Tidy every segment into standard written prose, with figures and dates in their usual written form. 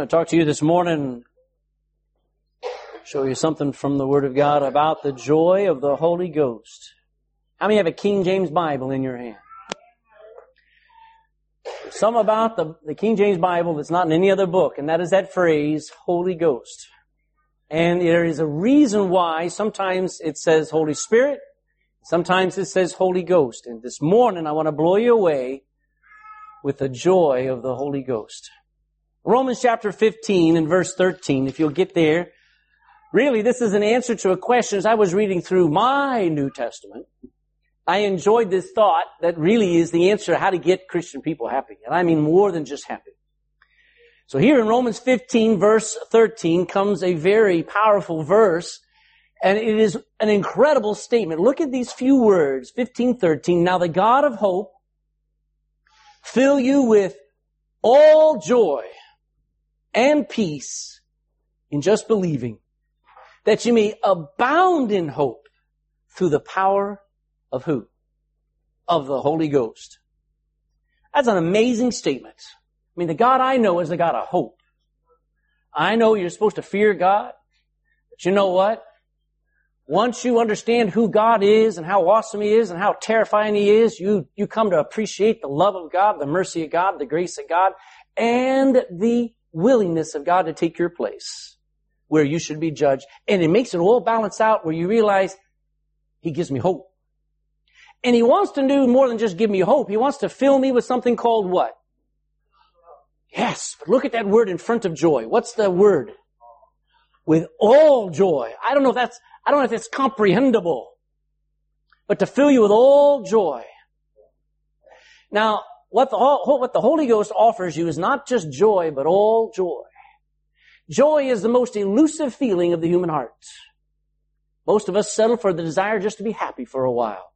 going to talk to you this morning, show you something from the Word of God about the joy of the Holy Ghost. How many have a King James Bible in your hand? Some about the King James Bible that's not in any other book, and that is that phrase, Holy Ghost. And there is a reason why sometimes it says Holy Spirit, sometimes it says Holy Ghost. And this morning I want to blow you away with the joy of the Holy Ghost. Romans chapter 15 and verse 13, if you'll get there. Really, this is an answer to a question. As I was reading through my New Testament, I enjoyed this thought that really is the answer how to get Christian people happy. And I mean more than just happy. So here in Romans 15 verse 13 comes a very powerful verse, and it is an incredible statement. Look at these few words, 15:13. Now the God of hope fill you with all joy and peace in just believing, that you may abound in hope through the power of who? Of the Holy Ghost. That's an amazing statement. I mean, the God I know is the God of hope. I know you're supposed to fear God, but you know what? Once you understand who God is and how awesome He is and how terrifying He is, you come to appreciate the love of God, the mercy of God, the grace of God, and the willingness of God to take your place where you should be judged. And it makes it all balance out where you realize He gives me hope. And He wants to do more than just give me hope. He wants to fill me with something called what? Yes, but look at that word in front of joy. What's the word? With all joy. I don't know if that's comprehensible, but to fill you with all joy. Now, what the Holy Ghost offers you is not just joy, but all joy. Joy is the most elusive feeling of the human heart. Most of us settle for the desire just to be happy for a while,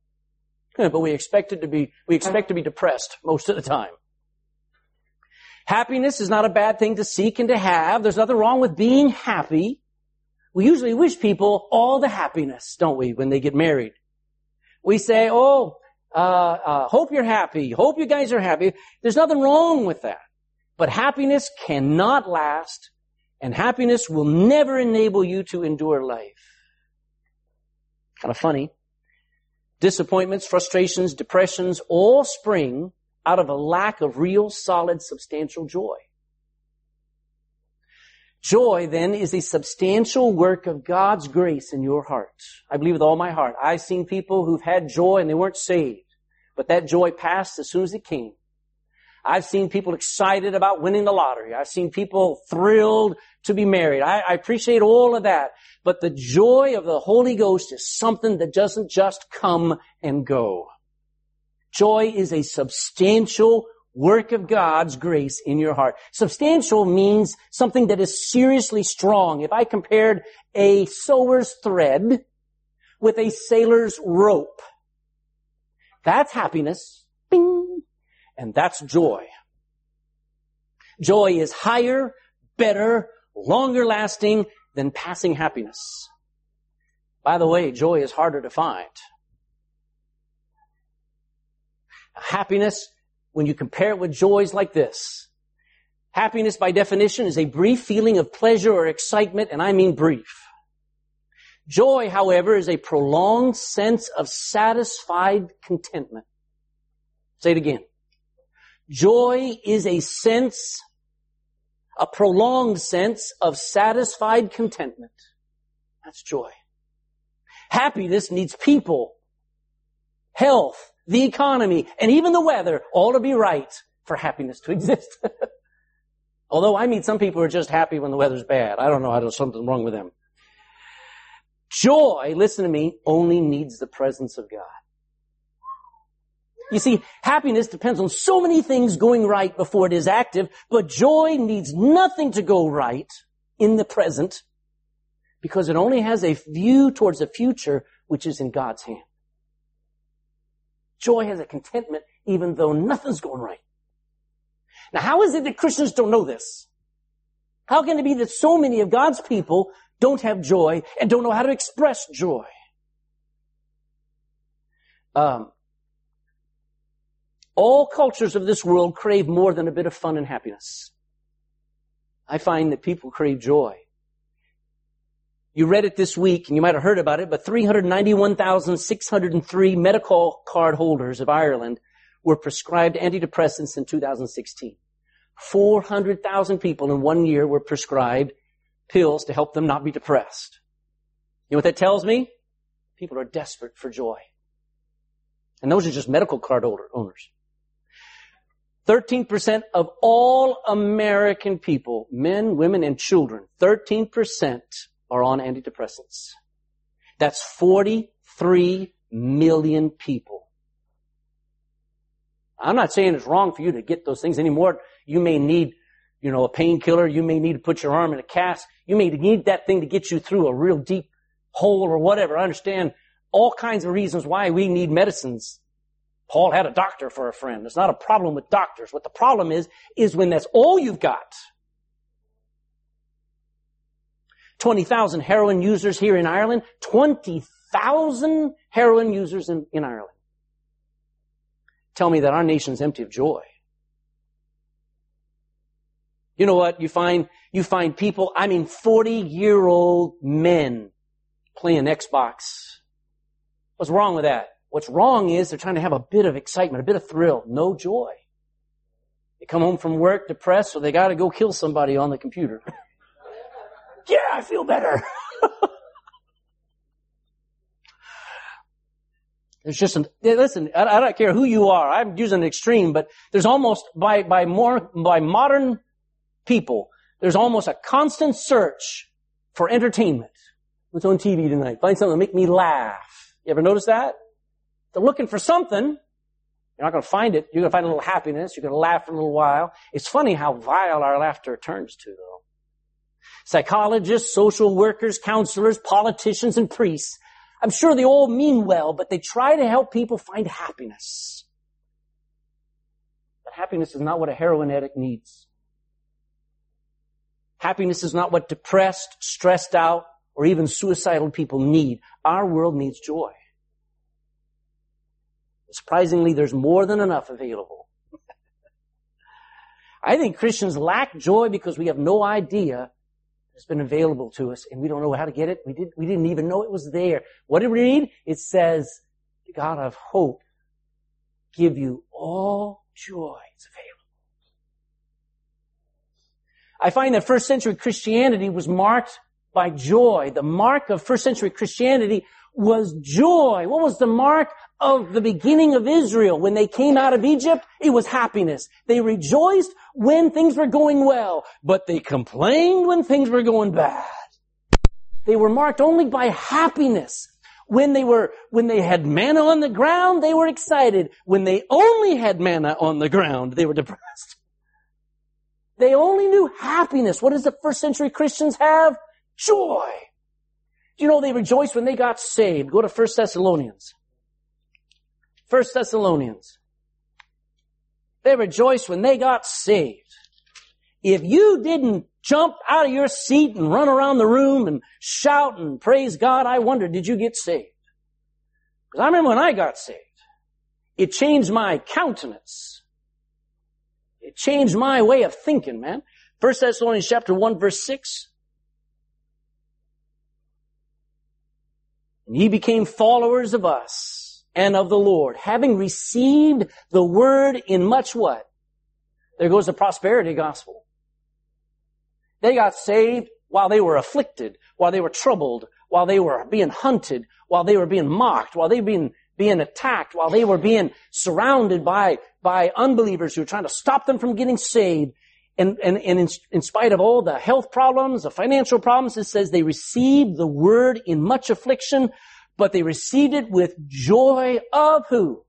but we expect to be depressed most of the time. Happiness is not a bad thing to seek and to have. There's nothing wrong with being happy. We usually wish people all the happiness, don't we, when they get married? We say, hope you're happy. Hope you guys are happy. There's nothing wrong with that. But happiness cannot last, and happiness will never enable you to endure life. Kind of funny. Disappointments, frustrations, depressions all spring out of a lack of real, solid, substantial joy. Joy, then, is a substantial work of God's grace in your heart. I believe with all my heart. I've seen people who've had joy and they weren't saved, but that joy passed as soon as it came. I've seen people excited about winning the lottery. I've seen people thrilled to be married. I appreciate all of that, but the joy of the Holy Ghost is something that doesn't just come and go. Joy is a substantial work of God's grace in your heart. Substantial means something that is seriously strong. If I compared a sewer's thread with a sailor's rope, that's happiness, bing, and that's joy. Joy is higher, better, longer lasting than passing happiness. By the way, joy is harder to find. Happiness, when you compare it with joys like this, happiness by definition is a brief feeling of pleasure or excitement, and I mean brief. Joy, however, is a prolonged sense of satisfied contentment. Say it again. Joy is a prolonged sense of satisfied contentment. That's joy. Happiness needs people, health, the economy, and even the weather all to be right for happiness to exist. Although I meet some people who are just happy when the weather's bad. I don't know how there's something wrong with them. Joy, listen to me, only needs the presence of God. You see, happiness depends on so many things going right before it is active, but joy needs nothing to go right in the present because it only has a view towards the future, which is in God's hand. Joy has a contentment even though nothing's going right. Now, how is it that Christians don't know this? How can it be that so many of God's people don't have joy and don't know how to express joy? All cultures of this world crave more than a bit of fun and happiness. I find that people crave joy. You read it this week, and you might have heard about it, but 391,603 medical card holders of Ireland were prescribed antidepressants in 2016. 400,000 people in 1 year were prescribed pills to help them not be depressed. You know what that tells me? People are desperate for joy. And those are just medical card owners. 13% of all American people, men, women, and children, 13% are on antidepressants. That's 43 million people. I'm not saying it's wrong for you to get those things anymore. You may need, a painkiller. You may need to put your arm in a cast. You may need that thing to get you through a real deep hole or whatever. I understand all kinds of reasons why we need medicines. Paul had a doctor for a friend. It's not a problem with doctors. What the problem is when that's all you've got. 20,000 heroin users here in Ireland. 20,000 heroin users in Ireland. Tell me that our nation's empty of joy. You know what? You find people, 40-year-old men playing Xbox. What's wrong with that? What's wrong is they're trying to have a bit of excitement, a bit of thrill, no joy. They come home from work depressed, so they got to go kill somebody on the computer. Yeah, I feel better. There's just listen, I don't care who you are. I'm using an extreme, but there's almost, by modern people, there's almost a constant search for entertainment. What's on TV tonight? Find something to make me laugh. You ever notice that? They're looking for something. You're not going to find it. You're going to find a little happiness. You're going to laugh for a little while. It's funny how vile our laughter turns to, though. Psychologists, social workers, counselors, politicians, and priests. I'm sure they all mean well, but they try to help people find happiness. But happiness is not what a heroin addict needs. Happiness is not what depressed, stressed out, or even suicidal people need. Our world needs joy. Surprisingly, there's more than enough available. I think Christians lack joy because we have no idea it's been available to us, and we don't know how to get it. We didn't even know it was there. What did we read? It says, the God of hope give you all joy. It's available. I find that first century Christianity was marked by joy. The mark of first century Christianity was joy. What was the mark of the beginning of Israel? When they came out of Egypt, it was happiness. They rejoiced when things were going well, but they complained when things were going bad. They were marked only by happiness. When they had manna on the ground, they were excited. When they only had manna on the ground, they were depressed. They only knew happiness. What does the first century Christians have? Joy. Do you know they rejoiced when they got saved? Go to 1 Thessalonians. 1 Thessalonians. They rejoiced when they got saved. If you didn't jump out of your seat and run around the room and shout and praise God, I wonder, did you get saved? Because I remember when I got saved, it changed my countenance. It changed my way of thinking, man. 1 Thessalonians chapter 1, verse 6. And ye became followers of us and of the Lord, having received the word in much what? There goes the prosperity gospel. They got saved while they were afflicted, while they were troubled, while they were being hunted, while they were being mocked, while they were being attacked, while they were being surrounded by unbelievers who were trying to stop them from getting saved. And in spite of all the health problems, the financial problems, it says they received the word in much affliction, but they received it with joy of who?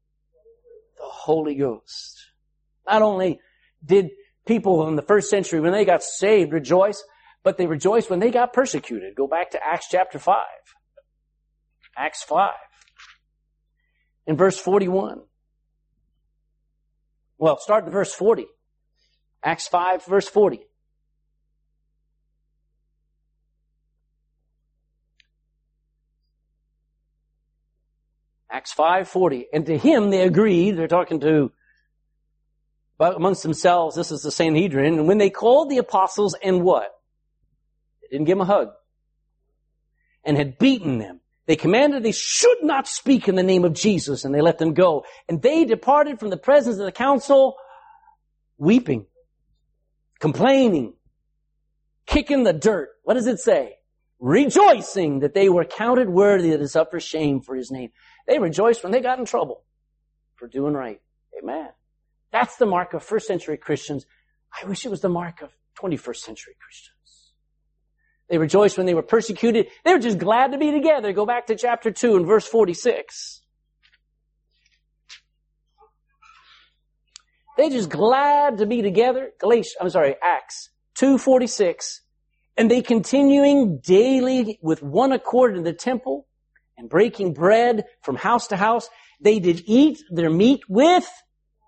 The Holy Ghost. Not only did people in the first century, when they got saved, rejoice, but they rejoiced when they got persecuted. Go back to Acts chapter 5. Acts 5. In verse 41. Well, start in verse 40. Acts 5, verse 40. Acts 5:40. And to him they agreed, they're talking to But amongst themselves, this is the Sanhedrin. And when they called the apostles and what? They didn't give them a hug. And had beaten them. They commanded they should not speak in the name of Jesus, and they let them go. And they departed from the presence of the council, weeping, complaining, kicking the dirt. What does it say? Rejoicing that they were counted worthy to suffer shame for his name. They rejoiced when they got in trouble for doing right. Amen. That's the mark of first century Christians. I wish it was the mark of 21st century Christians. They rejoiced when they were persecuted. They were just glad to be together. Go back to chapter 2 and verse 46. They just glad to be together. Acts 2:46. And they continuing daily with one accord in the temple and breaking bread from house to house, they did eat their meat with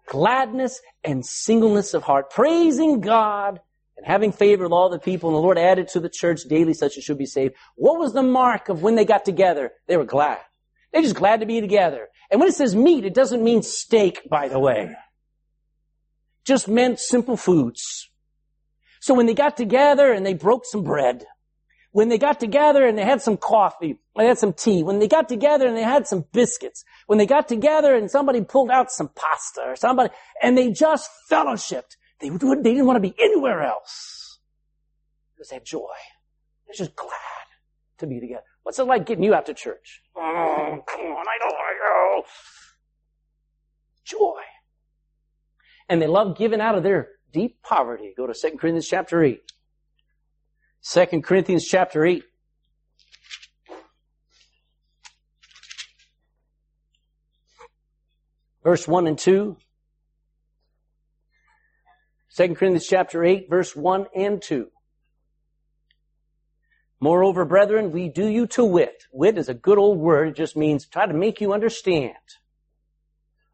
gladness and singleness of heart, praising God and having favor with all the people. And the Lord added to the church daily such as should be saved. What was the mark of when they got together? They were glad. They're just glad to be together. And when it says meat, it doesn't mean steak, by the way. Just meant simple foods. So when they got together and they broke some bread, when they got together and they had some coffee, they had some tea, when they got together and they had some biscuits, when they got together and somebody pulled out some pasta or somebody, and they just fellowshipped. They didn't want to be anywhere else. Because they had joy. They're just glad to be together. What's it like getting you out to church? Oh, come on, I don't want to go. Joy. And they love giving out of their deep poverty. Go to 2 Corinthians chapter 8. 2 Corinthians chapter 8. Verse 1 and 2. 2 Corinthians chapter 8, verse 1 and 2. Moreover, brethren, we do you to wit. Wit is a good old word. It just means try to make you understand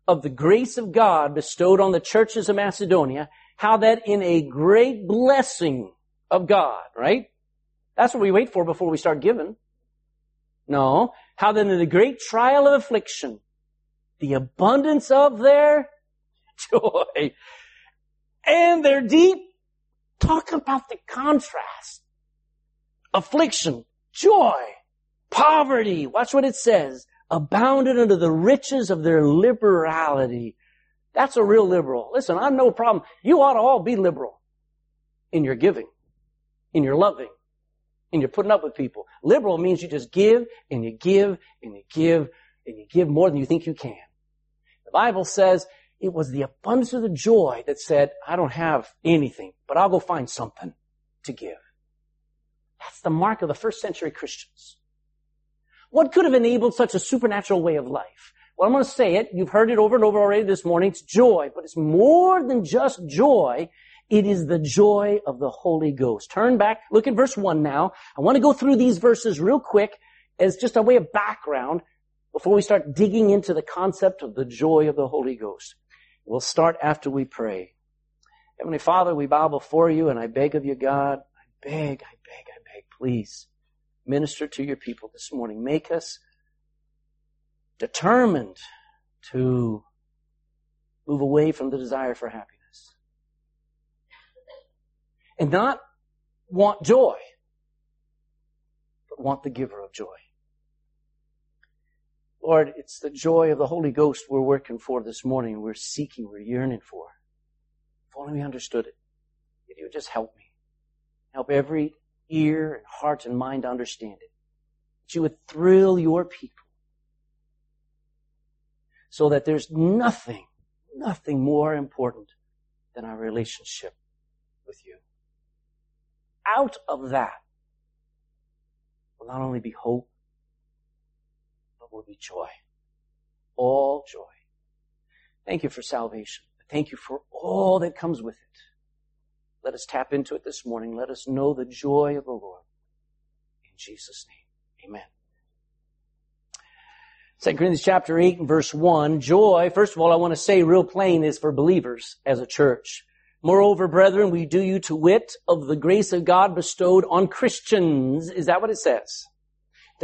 of the grace of God bestowed on the churches of Macedonia, how that in a great blessing of God, right? That's what we wait for before we start giving. No. How that in a great trial of affliction, the abundance of their joy and their deep, talk about the contrast. Affliction, joy, poverty. Watch what it says. Abounded under the riches of their liberality. That's a real liberal. Listen, I'm no problem. You ought to all be liberal in your giving, in your loving, in your putting up with people. Liberal means you just give and you give and you give and you give more than you think you can. The Bible says, it was the abundance of the joy that said, I don't have anything, but I'll go find something to give. That's the mark of the first century Christians. What could have enabled such a supernatural way of life? Well, I'm going to say it. You've heard it over and over already this morning. It's joy, but it's more than just joy. It is the joy of the Holy Ghost. Turn back. Look at verse 1 now. I want to go through these verses real quick as just a way of background before we start digging into the concept of the joy of the Holy Ghost. We'll start after we pray. Heavenly Father, we bow before you, and I beg of you, God, I beg, please minister to your people this morning. Make us determined to move away from the desire for happiness and not want joy, but want the giver of joy. Lord, it's the joy of the Holy Ghost we're working for this morning. We're seeking, we're yearning for. If only we understood it. If you would just help me. Help every ear and heart and mind to understand it. That you would thrill your people. So that there's nothing more important than our relationship with you. Out of that will not only be hope, will be joy. All joy. Thank you for salvation. Thank you for all that comes with it. Let us tap into it this morning. Let us know the joy of the Lord. In Jesus' name. Amen. 2 Corinthians chapter 8 and verse 1. Joy, first of all, I want to say real plain, is for believers as a church. Moreover, brethren, we do you to wit of the grace of God bestowed on Christians. Is that what it says?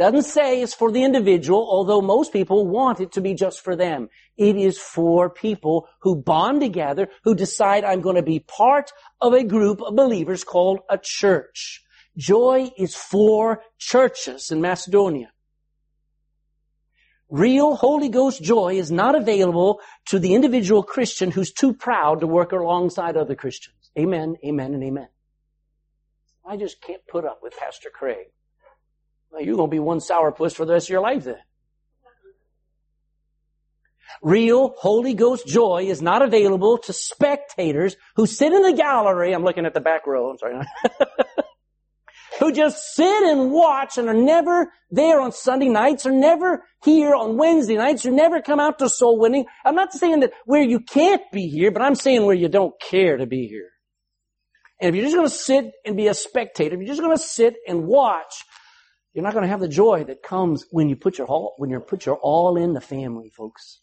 Doesn't say it's for the individual, although most people want it to be just for them. It is for people who bond together, who decide I'm going to be part of a group of believers called a church. Joy is for churches in Macedonia. Real Holy Ghost joy is not available to the individual Christian who's too proud to work alongside other Christians. Amen, amen, and amen. I just can't put up with Pastor Craig. Well, you're going to be one sourpuss for the rest of your life then. Real Holy Ghost joy is not available to spectators who sit in the gallery. I'm looking at the back row. I'm sorry. Who just sit and watch and are never there on Sunday nights, are never here on Wednesday nights, or never come out to soul winning. I'm not saying that where you can't be here, but I'm saying where you don't care to be here. And if you're just going to sit and be a spectator, if you're just going to sit and watch, you're not going to have the joy that comes when you put your all, in the family, folks.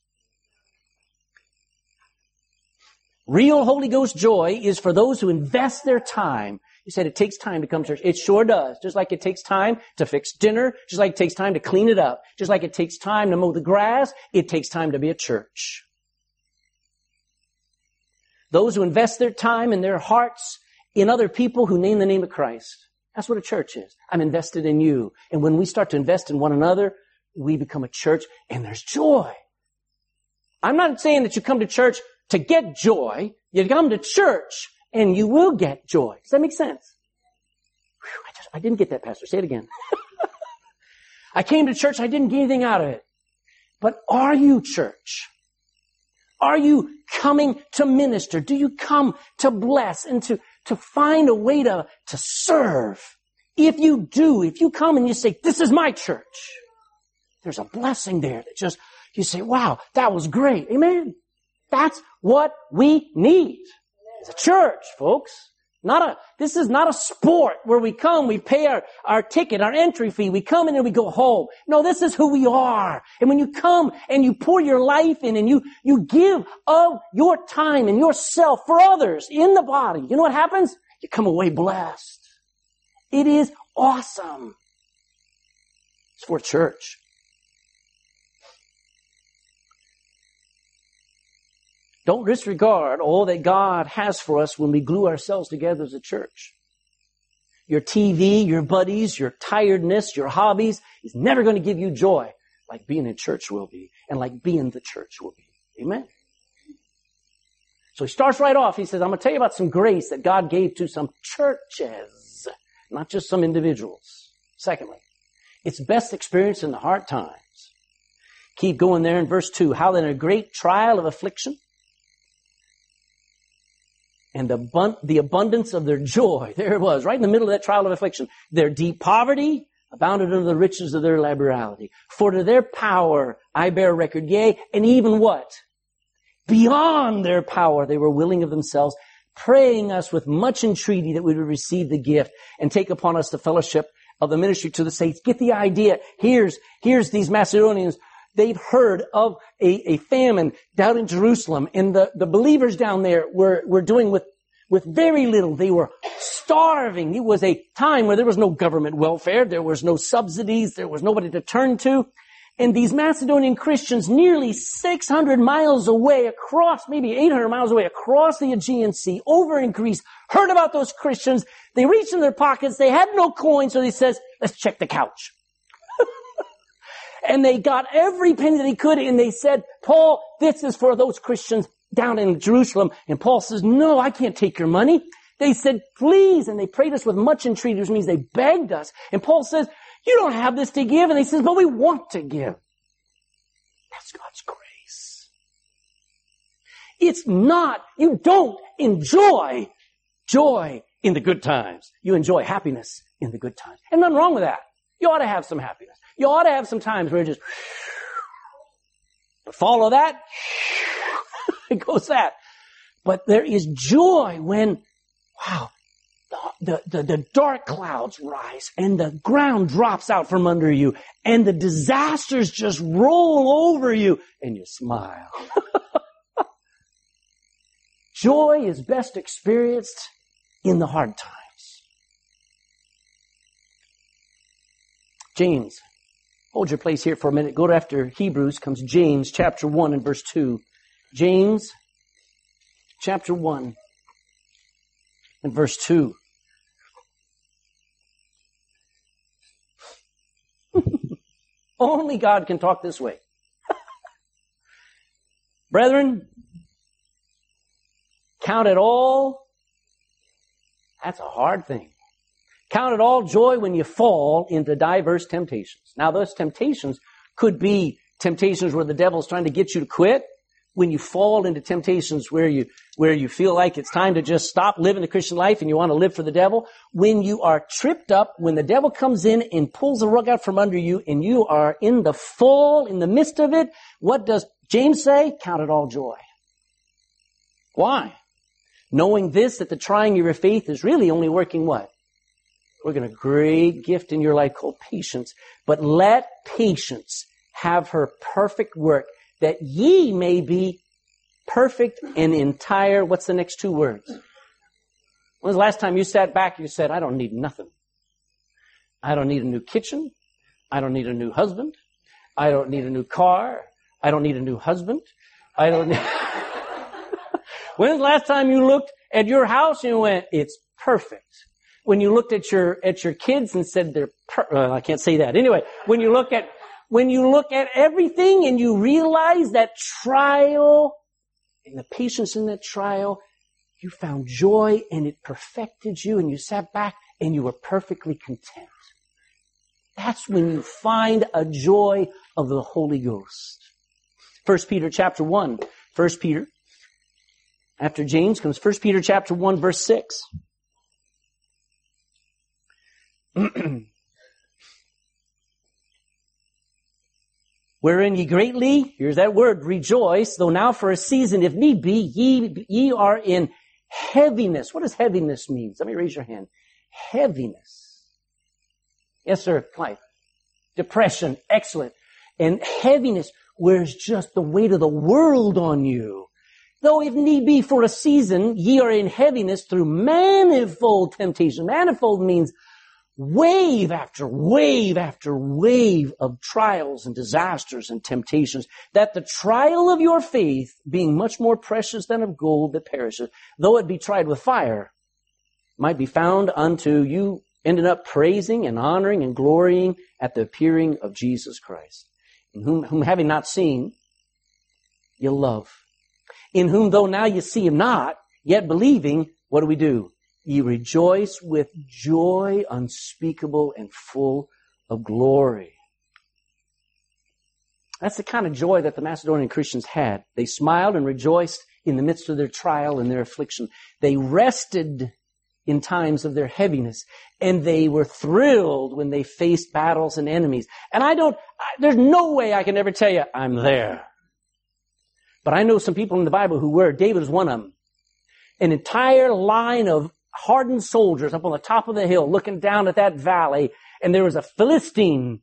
Real Holy Ghost joy is for those who invest their time. You said it takes time to come to church. It sure does. Just like it takes time to fix dinner. Just like it takes time to clean it up. Just like it takes time to mow the grass. It takes time to be a church. Those who invest their time and their hearts in other people who name the name of Christ. That's what a church is. I'm invested in you. And when we start to invest in one another, we become a church and there's joy. I'm not saying that you come to church to get joy. You come to church and you will get joy. Does that make sense? Whew, I didn't get that, Pastor. Say it again. I came to church. I didn't get anything out of it. But are you church? Are you coming to minister? Do you come to bless and to find a way to serve? If you do, if you come and you say, this is my church, there's a blessing there that just, you say, wow, that was great. Amen. That's what we need. It's a church, folks. This is not a sport where we come, we pay our ticket, our entry fee, we come in and we go home. No, this is who we are. And when you come and you pour your life in and you give of your time and yourself for others in the body, you know what happens? You come away blessed. It is awesome. It's for church. Don't disregard all that God has for us when we glue ourselves together as a church. Your TV, your buddies, your tiredness, your hobbies is never going to give you joy like being in church will be and like being the church will be. Amen. So he starts right off. He says, I'm going to tell you about some grace that God gave to some churches, not just some individuals. Secondly, it's best experienced in the hard times. Keep going there in verse 2. How then a great trial of affliction, and the abundance of their joy, there it was, right in the middle of that trial of affliction. Their deep poverty abounded under the riches of their liberality. For to their power I bear record, yea, and even what? Beyond their power they were willing of themselves, praying us with much entreaty that we would receive the gift and take upon us the fellowship of the ministry to the saints. Get the idea. Here's these Macedonians. They'd heard of a famine down in Jerusalem, and the believers down there were doing with very little. They were starving. It was a time where there was no government welfare. There was no subsidies. There was nobody to turn to. And these Macedonian Christians, nearly 600 miles away across, maybe 800 miles away across the Aegean Sea, over in Greece, heard about those Christians. They reached in their pockets. They had no coin, so they says, let's check the couch. And they got every penny that they could, and they said, Paul, this is for those Christians down in Jerusalem. And Paul says, no, I can't take your money. They said, please. And they prayed us with much entreaty, which means they begged us. And Paul says, you don't have this to give. And they says, but we want to give. That's God's grace. It's not, you don't enjoy joy in the good times. You enjoy happiness in the good times. And nothing wrong with that. You ought to have some happiness. You ought to have some times where it just, but follow that, it goes that. But there is joy when, wow, the dark clouds rise and the ground drops out from under you and the disasters just roll over you and you smile. Joy is best experienced in the hard times. James Hold your place here for a minute. Go after Hebrews comes James chapter 1 and verse 2. James chapter 1 and verse 2. Only God can talk this way. Brethren, count it all. That's a hard thing. Count it all joy when you fall into diverse temptations. Now, those temptations could be temptations where the devil's trying to get you to quit. When you fall into temptations where you feel like it's time to just stop living the Christian life and you want to live for the devil. When you are tripped up, when the devil comes in and pulls the rug out from under you and you are in the fall, in the midst of it, what does James say? Count it all joy. Why? Knowing this, that the trying of your faith is really only working what? Working a great gift in your life called patience. But let patience have her perfect work, that ye may be perfect and entire. What's the next two words? When's the last time you sat back and you said, I don't need nothing. I don't need a new kitchen. I don't need a new husband. I don't need a new car. I don't need a new husband. I don't need... When's the last time you looked at your house and you went, it's perfect? When you looked at your kids and said they're I can't say that. Anyway, when you look at everything and you realize that trial and the patience in that trial, you found joy and it perfected you and you sat back and you were perfectly content. That's when you find a joy of the Holy Ghost. 1 Peter chapter 1. 1 Peter. After James comes 1 Peter chapter 1 verse 6. Wherein ye greatly, here's that word, rejoice, though now for a season, if need be, ye are in heaviness. What does heaviness mean? Let me raise your hand. Heaviness. Yes, sir, Clive. Depression, excellent. And heaviness, where's just the weight of the world on you. Though if need be for a season, ye are in heaviness through manifold temptation. Manifold means wave after wave after wave of trials and disasters and temptations, that the trial of your faith, being much more precious than of gold that perishes, though it be tried with fire, might be found unto you, ending up praising and honoring and glorying at the appearing of Jesus Christ, in whom having not seen, you love. In whom though now you see him not, yet believing, what do? Ye rejoice with joy unspeakable and full of glory. That's the kind of joy that the Macedonian Christians had. They smiled and rejoiced in the midst of their trial and their affliction. They rested in times of their heaviness, and they were thrilled when they faced battles and enemies. And there's no way I can ever tell you, I'm there. But I know some people in the Bible who were. David was one of them. An entire line of hardened soldiers up on the top of the hill looking down at that valley, and there was a Philistine,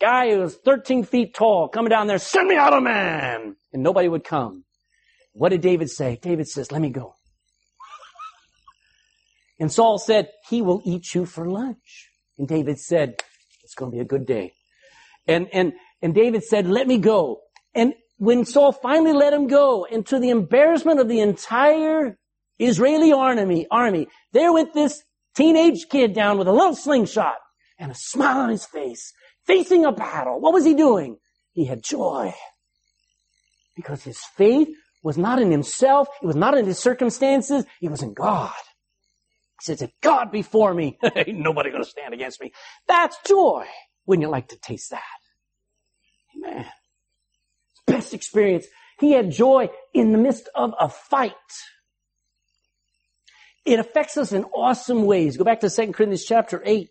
a guy who was 13 feet tall, coming down there, send me out a man! And nobody would come. What did David say? David says, let me go. And Saul said, he will eat you for lunch. And David said, it's going to be a good day. And David said, let me go. And when Saul finally let him go, and to the embarrassment of the entire Israeli army, there went this teenage kid down with a little slingshot and a smile on his face, facing a battle. What was he doing? He had joy. Because his faith was not in himself. It was not in his circumstances. It was in God. He says, if God be for me, ain't nobody going to stand against me. That's joy. Wouldn't you like to taste that? Amen. Best experience. He had joy in the midst of a fight. It affects us in awesome ways. Go back to 2 Corinthians chapter 8.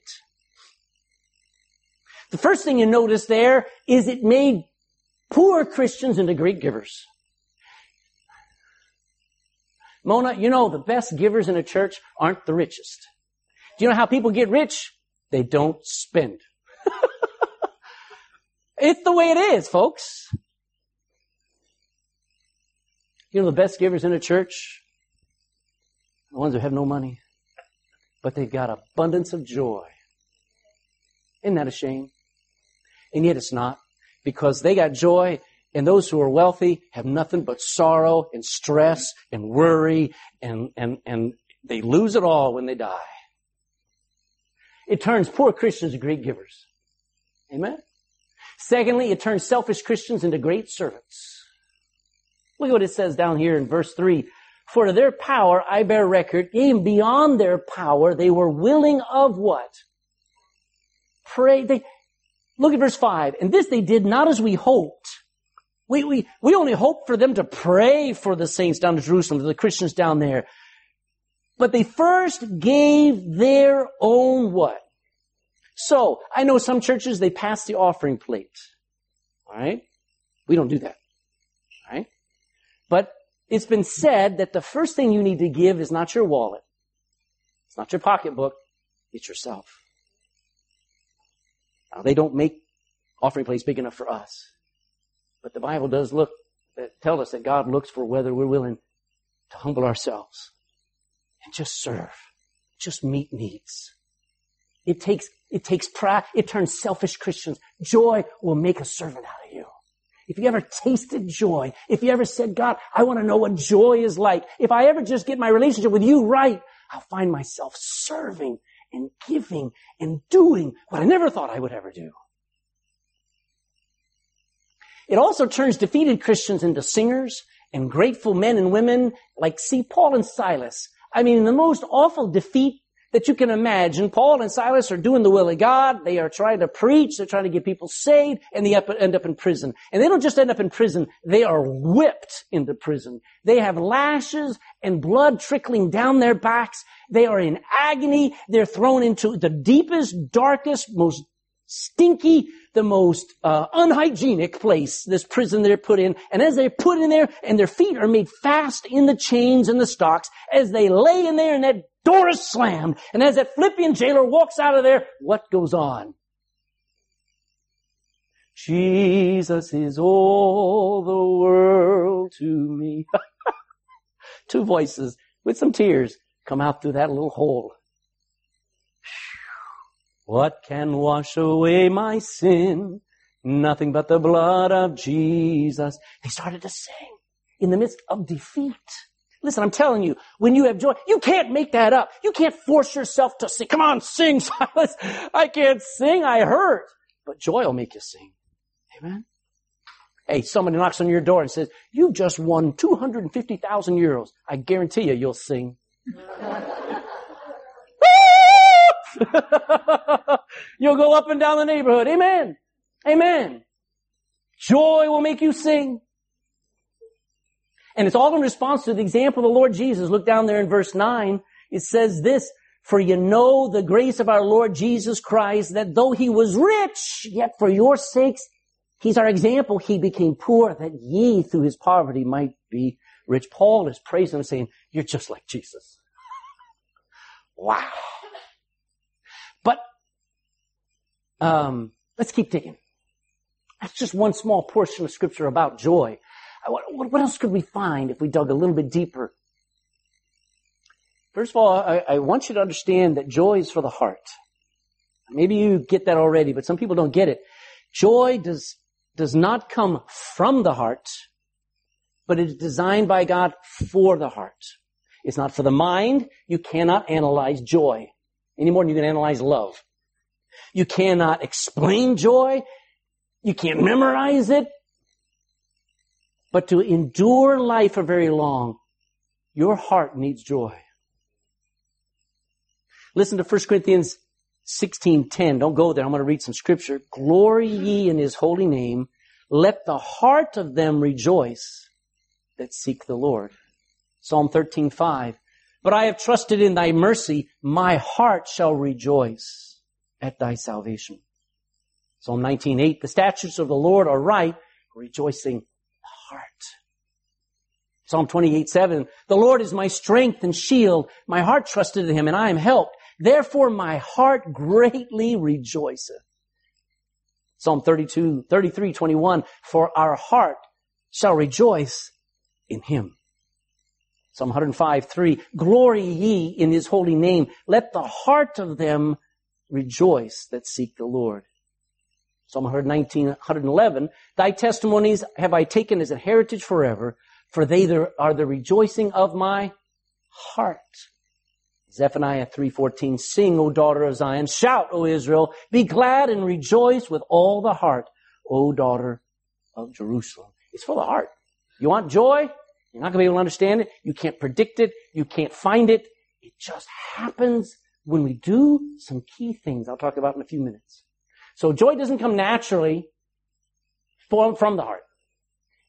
The first thing you notice there is it made poor Christians into great givers. Mona, you know the best givers in a church aren't the richest. Do you know how people get rich? They don't spend. It's the way it is, folks. You know the best givers in a church? The ones who have no money, but they've got abundance of joy. Isn't that a shame? And yet it's not, because they got joy, and those who are wealthy have nothing but sorrow and stress and worry, and they lose it all when they die. It turns poor Christians into great givers. Amen? Secondly, it turns selfish Christians into great servants. Look at what it says down here in verse 3. For to their power I bear record, even beyond their power, they were willing of what? Pray. Look at verse 5. And this they did not as we hoped. We only hoped for them to pray for the saints down in Jerusalem, the Christians down there. But they first gave their own what? So, I know some churches, they pass the offering plate. All right? We don't do that. All right? But it's been said that the first thing you need to give is not your wallet. It's not your pocketbook. It's yourself. Now, they don't make offering plates big enough for us. But the Bible does tell us that God looks for whether we're willing to humble ourselves and just serve, just meet needs. It takes pride. It turns selfish Christians. Joy will make a servant out of you. If you ever tasted joy, if you ever said, God, I want to know what joy is like. If I ever just get my relationship with you right, I'll find myself serving and giving and doing what I never thought I would ever do. It also turns defeated Christians into singers and grateful men and women like, see, Paul and Silas. I mean, the most awful defeat that you can imagine. Paul and Silas are doing the will of God. They are trying to preach. They're trying to get people saved, and they end up in prison. And they don't just end up in prison. They are whipped into prison. They have lashes and blood trickling down their backs. They are in agony. They're thrown into the deepest, darkest, most stinky, the most unhygienic place, this prison they're put in. And as they're put in there, and their feet are made fast in the chains and the stocks, as they lay in there and that door is slammed, and as that Philippian jailer walks out of there, what goes on? Jesus is all the world to me. Two voices with some tears come out through that little hole. What can wash away my sin? Nothing but the blood of Jesus. They started to sing in the midst of defeat. Listen, I'm telling you, when you have joy, you can't make that up. You can't force yourself to sing. Come on, sing, Silas. I can't sing. I hurt. But joy will make you sing. Amen? Hey, somebody knocks on your door and says, you've just won 250,000 euros. I guarantee you, you'll sing. You'll go up and down the neighborhood. Amen. Amen. Joy will make you sing. And it's all in response to the example of the Lord Jesus. Look down there in verse 9. It says this, for you know the grace of our Lord Jesus Christ, that though he was rich, yet for your sakes, he's our example. He became poor, that ye through his poverty might be rich. Paul is praising him, saying, you're just like Jesus. Wow. But let's keep digging. That's just one small portion of Scripture about joy. What else could we find if we dug a little bit deeper? First of all, I want you to understand that joy is for the heart. Maybe you get that already, but some people don't get it. Joy does not come from the heart, but it is designed by God for the heart. It's not for the mind. You cannot analyze joy any more than you can analyze love. You cannot explain joy. You can't memorize it. But to endure life for very long, your heart needs joy. Listen to 1 Corinthians 16:10. Don't go there. I'm going to read some scripture. Glory ye in his holy name. Let the heart of them rejoice that seek the Lord. Psalm 13:5. But I have trusted in thy mercy. My heart shall rejoice at thy salvation. Psalm 19:8. The statutes of the Lord are right, rejoicing heart. Psalm 28:7, the Lord is my strength and shield. My heart trusted in him, and I am helped. Therefore my heart greatly rejoiceth. Psalm 33:21, for our heart shall rejoice in him. Psalm 105:3, glory ye in his holy name. Let the heart of them rejoice that seek the Lord. Psalm 111, thy testimonies have I taken as a heritage forever, for they are the rejoicing of my heart. Zephaniah 3:14, sing, O daughter of Zion, shout, O Israel, be glad and rejoice with all the heart, O daughter of Jerusalem. It's for the heart. You want joy? You're not going to be able to understand it. You can't predict it. You can't find it. It just happens when we do some key things I'll talk about in a few minutes. So joy doesn't come naturally from the heart.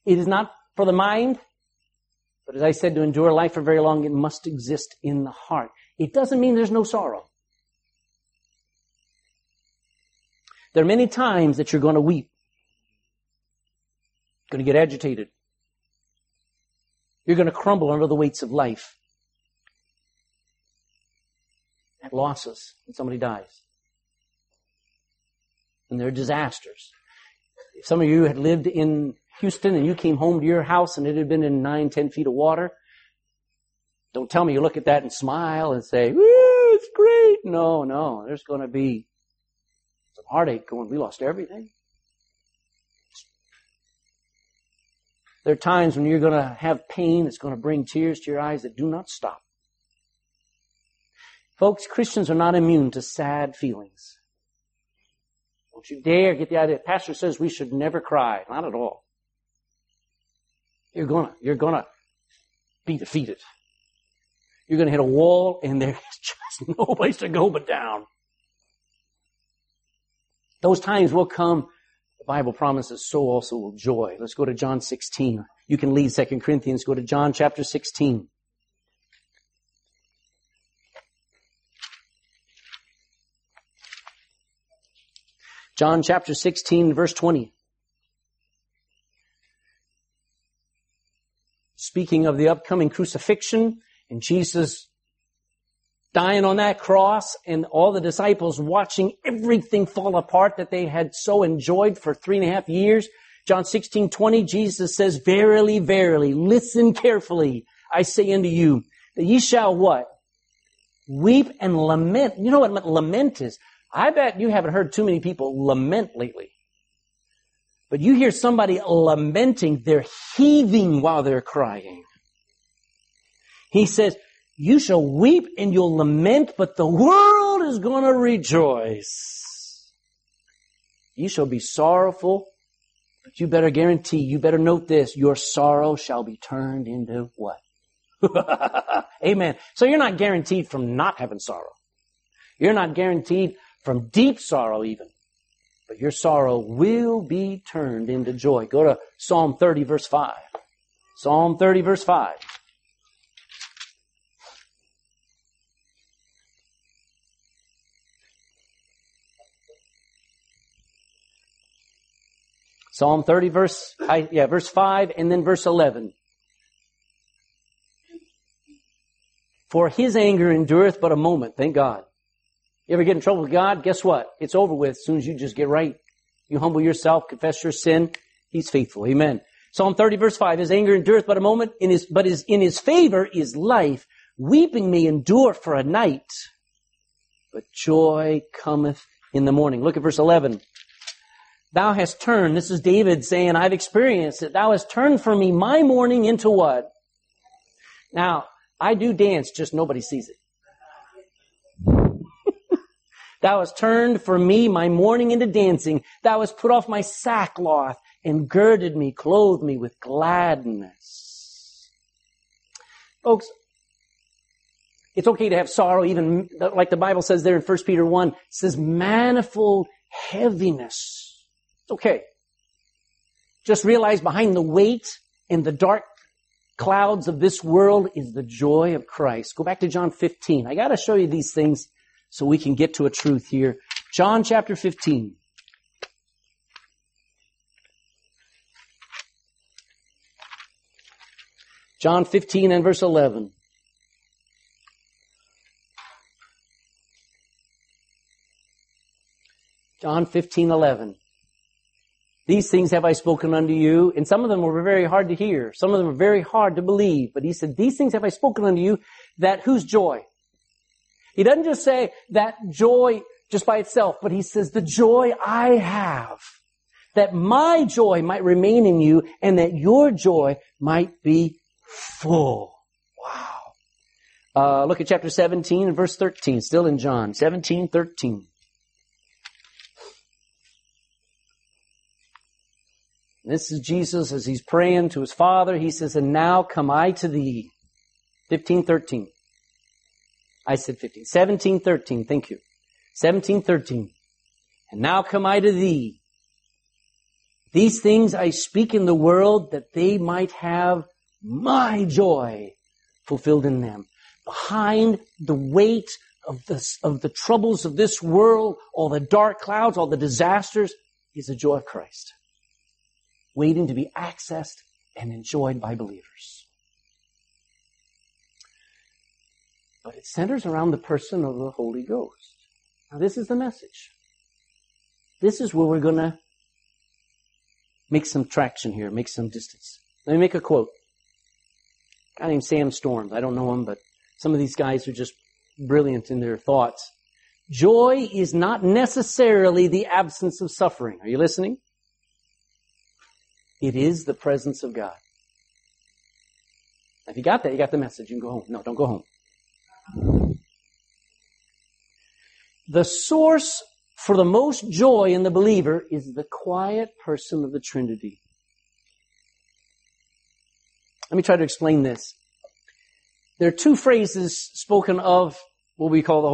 It is not for the mind, but as I said, to endure life for very long, it must exist in the heart. It doesn't mean there's no sorrow. There are many times that you're going to weep, going to get agitated. You're going to crumble under the weights of life, at losses when somebody dies. And there are disasters. If some of you had lived in Houston and you came home to your house and it had been in 9-10 feet of water, don't tell me you look at that and smile and say, "Woo, it's great." No, there's going to be some heartache going, we lost everything. There are times when you're going to have pain that's going to bring tears to your eyes that do not stop. Folks, Christians are not immune to sad feelings. Don't you dare get the idea. Pastor says we should never cry. Not at all. You're gonna be defeated. You're gonna hit a wall and there's just no place to go but down. Those times will come. The Bible promises, so also will joy. Let's go to John 16. You can leave 2 Corinthians. Go to John chapter 16. John chapter 16, verse 20. Speaking of the upcoming crucifixion and Jesus dying on that cross and all the disciples watching everything fall apart that they had so enjoyed for 3.5 years. John 16:20, Jesus says, verily, verily, listen carefully, I say unto you, that ye shall what? Weep and lament. You know what lament is? I bet you haven't heard too many people lament lately. But you hear somebody lamenting, they're heaving while they're crying. He says, you shall weep and you'll lament, but the world is going to rejoice. You shall be sorrowful, but you better guarantee, you better note this, your sorrow shall be turned into what? Amen. So you're not guaranteed from not having sorrow. You're not guaranteed from deep sorrow even, but your sorrow will be turned into joy. Go to Psalm 30, verse 5. Psalm 30, verse 5. Psalm 30, verse 5, and then verse 11. For his anger endureth but a moment, thank God. You ever get in trouble with God? Guess what? It's over with as soon as you just get right. You humble yourself, confess your sin. He's faithful. Amen. Psalm 30, verse 5, his anger endureth but a moment, in his favor is life. Weeping may endure for a night, but joy cometh in the morning. Look at verse 11. Thou hast turned, this is David saying, I've experienced it. Thou hast turned for me my morning into what? Now, I do dance, just nobody sees it. Thou hast turned for me my mourning into dancing. Thou hast put off my sackcloth and girded me, clothed me with gladness. Folks, it's okay to have sorrow, even like the Bible says there in 1 Peter 1, it says manifold heaviness. It's okay. Just realize behind the weight and the dark clouds of this world is the joy of Christ. Go back to John 15. I got to show you these things so we can get to a truth here. John chapter 15. John 15 and verse 11. John 15:11. These things have I spoken unto you, and some of them were very hard to hear. Some of them were very hard to believe. But he said, these things have I spoken unto you, that whose joy? He doesn't just say that joy just by itself. But he says, the joy I have, that my joy might remain in you and that your joy might be full. Wow. Look at chapter 17 and verse 13, still in John, 17:13. This is Jesus as he's praying to his Father. He says, and now come I to thee. 15:13. I said 15. 17:13. Thank you. 17:13. And now come I to thee. These things I speak in the world that they might have my joy fulfilled in them. Behind the weight of the troubles of this world, all the dark clouds, all the disasters, is the joy of Christ, waiting to be accessed and enjoyed by believers. But it centers around the person of the Holy Ghost. Now this is the message. This is where we're going to make some traction here, make some distance. Let me make a quote. A guy named Sam Storms. I don't know him, but some of these guys are just brilliant in their thoughts. Joy is not necessarily the absence of suffering. Are you listening? It is the presence of God. If you got that, you got the message. You can go home. No, don't go home. The source for the most joy in the believer is the quiet person of the Trinity. Let me try to explain this. There are two phrases spoken of what we call the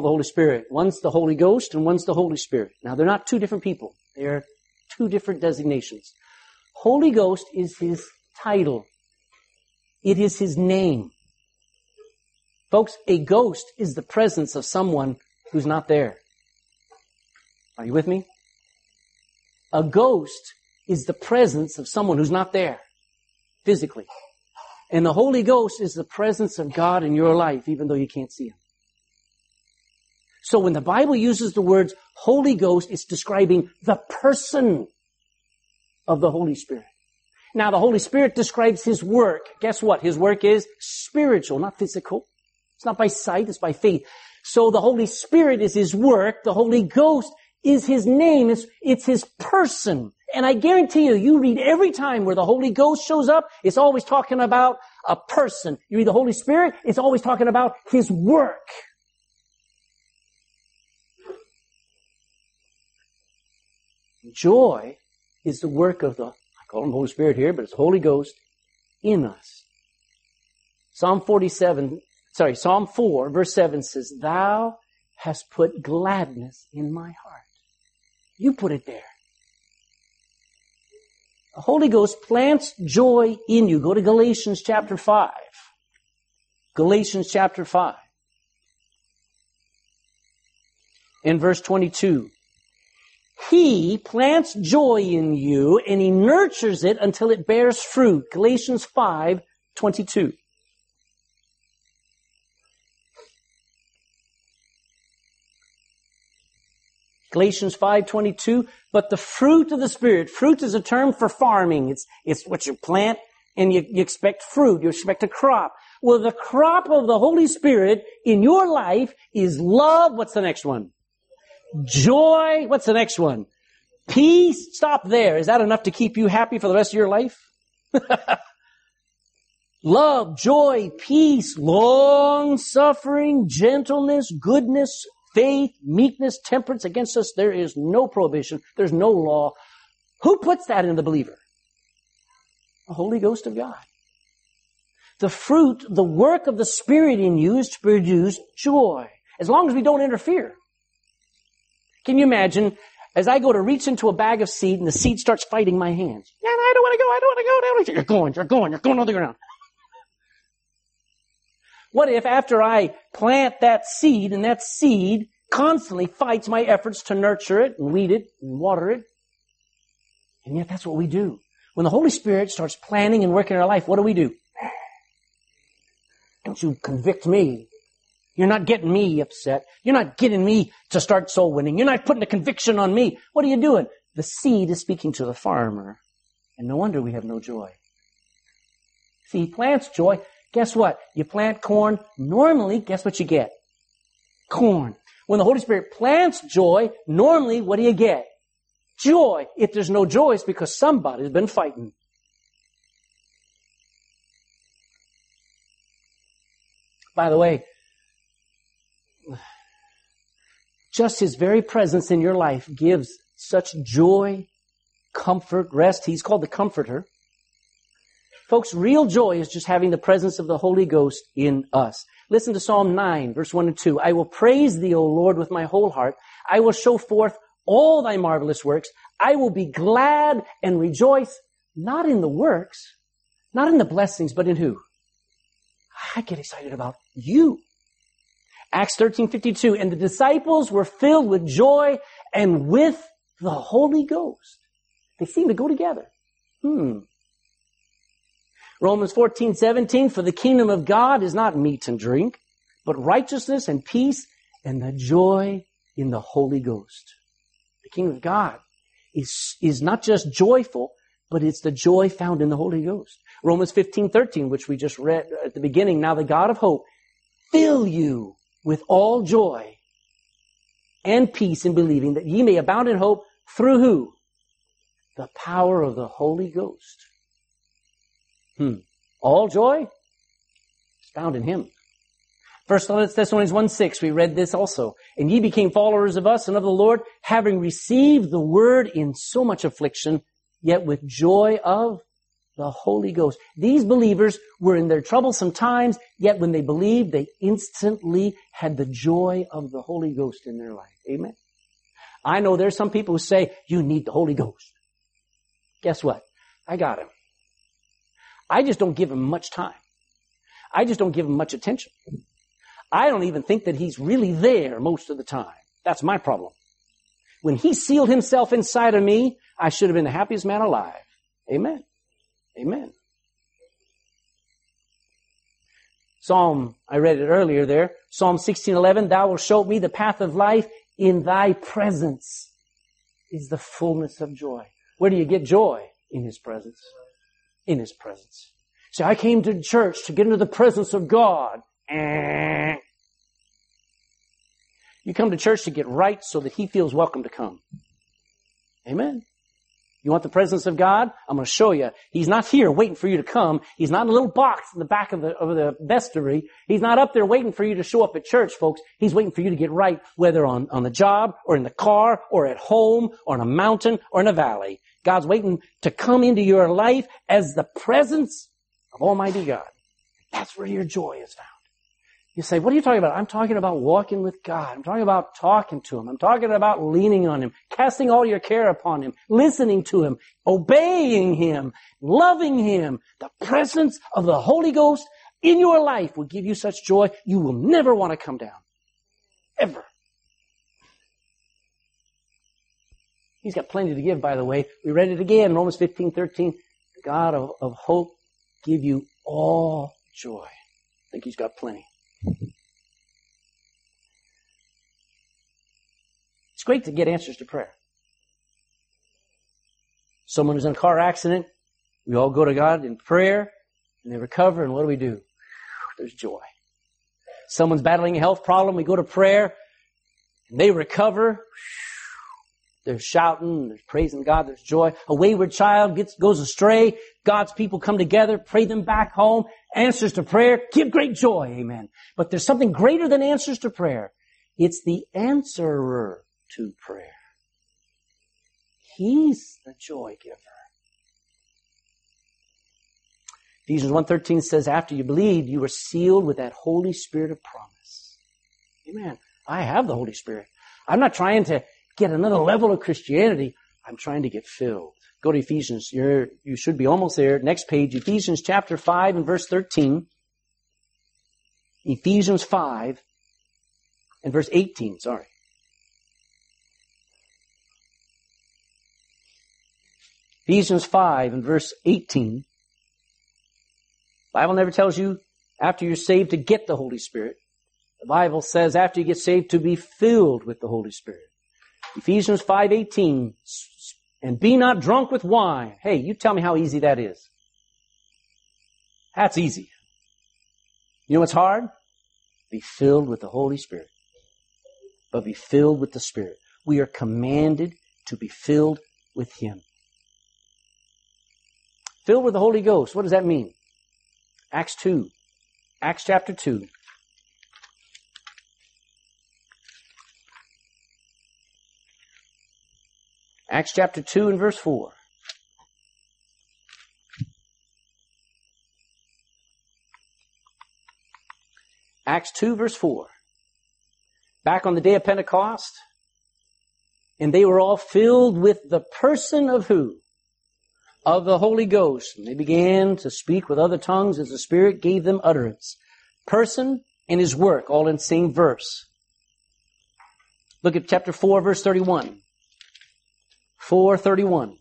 Holy Spirit. One's the Holy Ghost and one's the Holy Spirit. Now, they're not two different people. They are two different designations. Holy Ghost is his title. It is his name. Folks, a ghost is the presence of someone who's not there. Are you with me? A ghost is the presence of someone who's not there, physically. And the Holy Ghost is the presence of God in your life, even though you can't see him. So when the Bible uses the words Holy Ghost, it's describing the person of the Holy Spirit. Now, the Holy Spirit describes his work. Guess what? His work is spiritual, not physical. It's not by sight, it's by faith. So the Holy Spirit is his work. The Holy Ghost is his name. It's his person. And I guarantee you read every time where the Holy Ghost shows up, it's always talking about a person. You read the Holy Spirit, it's always talking about his work. Joy is the work of the, I call him Holy Spirit here, but it's the Holy Ghost in us. Psalm 4, verse 7 says, Thou hast put gladness in my heart. You put it there. The Holy Ghost plants joy in you. Go to Galatians chapter 5. Galatians chapter 5. In verse 22. He plants joy in you, and he nurtures it until it bears fruit. Galatians 5:22. Galatians 5:22. But the fruit of the Spirit, fruit is a term for farming. It's what you plant, and you expect fruit. You expect a crop. Well, the crop of the Holy Spirit in your life is love. What's the next one? Joy. What's the next one? Peace. Stop there. Is that enough to keep you happy for the rest of your life? Love, joy, peace, long suffering, gentleness, goodness, faith, meekness, temperance. Against us there is no prohibition. There's no law. Who puts that in the believer? The Holy Ghost of God. The fruit, the work of the Spirit in you is to produce joy. As long as we don't interfere. Can you imagine, as I go to reach into a bag of seed and the seed starts fighting my hands? Yeah, I don't want to go. You're going on the ground. What if after I plant that seed and that seed constantly fights my efforts to nurture it and weed it and water it? And yet that's what we do. When the Holy Spirit starts planning and working in our life, what do we do? Don't you convict me. You're not getting me upset. You're not getting me to start soul winning. You're not putting a conviction on me. What are you doing? The seed is speaking to the farmer. And no wonder we have no joy. See, he plants joy. Guess what? You plant corn. Normally, guess what you get? Corn. When the Holy Spirit plants joy, normally what do you get? Joy. If there's no joy, it's because somebody's been fighting. By the way, just His very presence in your life gives such joy, comfort, rest. He's called the Comforter. Folks, real joy is just having the presence of the Holy Ghost in us. Listen to Psalm 9, verse 1 and 2. I will praise thee, O Lord, with my whole heart. I will show forth all thy marvelous works. I will be glad and rejoice, not in the works, not in the blessings, but in who? I get excited about you. Acts 13:52, and the disciples were filled with joy and with the Holy Ghost. They seem to go together. Romans 14:17, for the kingdom of God is not meat and drink, but righteousness and peace and the joy in the Holy Ghost. The kingdom of God is not just joyful, but it's the joy found in the Holy Ghost. Romans 15:13, which we just read at the beginning, now the God of hope fill you with all joy and peace in believing that ye may abound in hope through who? The power of the Holy Ghost. All joy is found in Him. 1 Thessalonians 1:6, we read this also. And ye became followers of us and of the Lord, having received the word in so much affliction, yet with joy of the Holy Ghost. These believers were in their troublesome times, yet when they believed, they instantly had the joy of the Holy Ghost in their life. Amen. I know there's some people who say, you need the Holy Ghost. Guess what? I got Him. I just don't give Him much time. I just don't give Him much attention. I don't even think that He's really there most of the time. That's my problem. When He sealed Himself inside of me, I should have been the happiest man alive. Amen. Amen. Psalm, I read it earlier there. Psalm 16:11, thou wilt show me the path of life. In thy presence is the fullness of joy. Where do you get joy? In His presence. In His presence. So I came to church to get into the presence of God. You come to church to get right so that He feels welcome to come. Amen. You want the presence of God? I'm going to show you. He's not here waiting for you to come. He's not in a little box in the back of the vestry. He's not up there waiting for you to show up at church, folks. He's waiting for you to get right, whether on the job or in the car or at home or on a mountain or in a valley. God's waiting to come into your life as the presence of Almighty God. That's where your joy is found. You say, what are you talking about? I'm talking about walking with God. I'm talking about talking to Him. I'm talking about leaning on Him, casting all your care upon Him, listening to Him, obeying Him, loving Him. The presence of the Holy Ghost in your life will give you such joy, you will never want to come down. Ever. He's got plenty to give, by the way. We read it again, Romans 15:13. The God of hope give you all joy. I think He's got plenty. It's great to get answers to prayer. Someone who's in a car accident, we all go to God in prayer, and they recover, and what do we do? There's joy. Someone's battling a health problem, we go to prayer, and they recover. They're shouting, they're praising God, there's joy. A wayward child goes astray. God's people come together, pray them back home. Answers to prayer give great joy, amen. But there's something greater than answers to prayer. It's the answerer to prayer. He's the joy giver. Ephesians 1:13 says, after you believed, you were sealed with that Holy Spirit of promise. Amen. I have the Holy Spirit. I'm not trying to get another level of Christianity. I'm trying to get filled. Go to Ephesians. You should be almost there. Next page, Ephesians chapter 5 and verse 13. Ephesians 5 and verse 18, sorry. Ephesians 5 and verse 18. The Bible never tells you after you're saved to get the Holy Spirit. The Bible says after you get saved to be filled with the Holy Spirit. Ephesians 5:18, and be not drunk with wine. Hey, you tell me how easy that is. That's easy. You know what's hard? Be filled with the Holy Spirit. but be filled with the Spirit. We are commanded to be filled with Him. Filled with the Holy Ghost. What does that mean? Acts chapter 2. Acts chapter 2 and verse 4. Acts 2 verse 4. Back on the day of Pentecost, and they were all filled with the person of who? Of the Holy Ghost. And they began to speak with other tongues as the Spirit gave them utterance. Person and His work, all in the same verse. Look at chapter 4 verse 31. 4:31.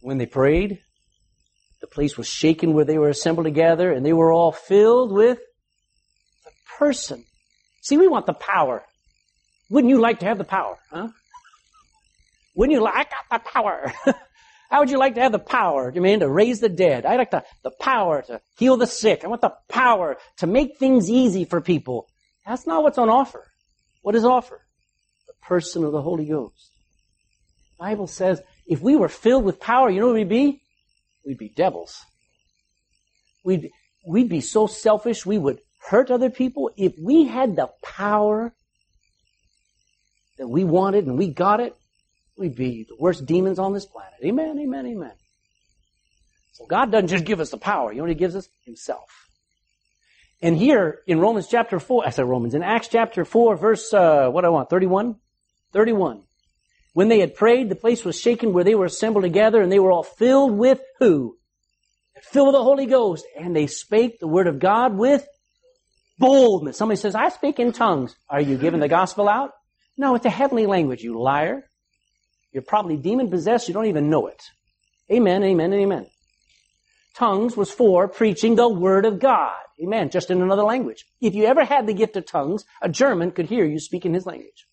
When they prayed, the place was shaken where they were assembled together, and they were all filled with the person. See, we want the power. Wouldn't you like to have the power, huh? Wouldn't you like, I got the power. How would you like to have the power, to raise the dead? I'd like the power to heal the sick. I want the power to make things easy for people. That's not what's on offer. What is offer? The person of the Holy Ghost. The Bible says if we were filled with power, you know what we'd be? We'd be devils. We'd be so selfish we would hurt other people. If we had the power that we wanted and we got it, we'd be the worst demons on this planet. Amen, amen, amen. So God doesn't just give us the power. You know what He gives us? Himself. And here in in Acts chapter 4, verse, 31. When they had prayed, the place was shaken where they were assembled together, and they were all filled with who? Filled with the Holy Ghost. And they spake the word of God with boldness. Somebody says, I speak in tongues. Are you giving the gospel out? No, it's a heavenly language, you liar. You're probably demon-possessed. You don't even know it. Amen, amen, amen. Tongues was for preaching the word of God. Amen, just in another language. If you ever had the gift of tongues, a German could hear you speak in his language.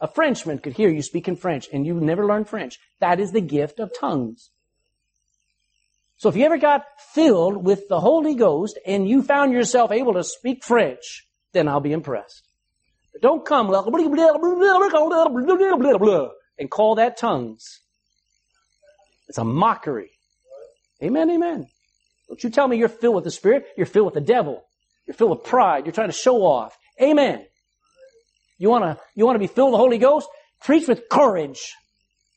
A Frenchman could hear you speak in French, and you never learned French. That is the gift of tongues. So if you ever got filled with the Holy Ghost and you found yourself able to speak French, then I'll be impressed. But don't come and call that tongues. It's a mockery. Amen, amen. Don't you tell me you're filled with the Spirit. You're filled with the devil. You're filled with pride. You're trying to show off. Amen. You want to be filled with the Holy Ghost? Preach with courage.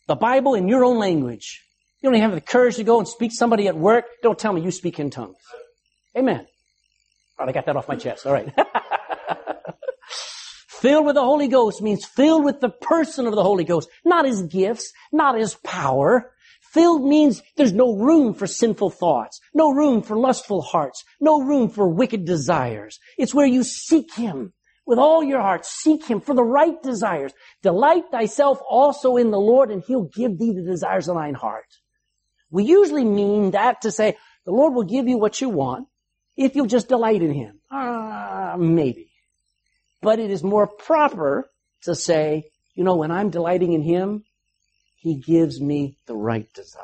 The Bible in your own language. You don't even have the courage to go and speak to somebody at work. Don't tell me you speak in tongues. Amen. All right, I got that off my chest. All right. Filled with the Holy Ghost means filled with the person of the Holy Ghost. Not His gifts. Not His power. Filled means there's no room for sinful thoughts, no room for lustful hearts, no room for wicked desires. It's where you seek Him with all your heart. Seek Him for the right desires. Delight thyself also in the Lord, and He'll give thee the desires of thine heart. We usually mean that to say, the Lord will give you what you want if you'll just delight in Him. Maybe. But it is more proper to say, when I'm delighting in Him, He gives me the right desires.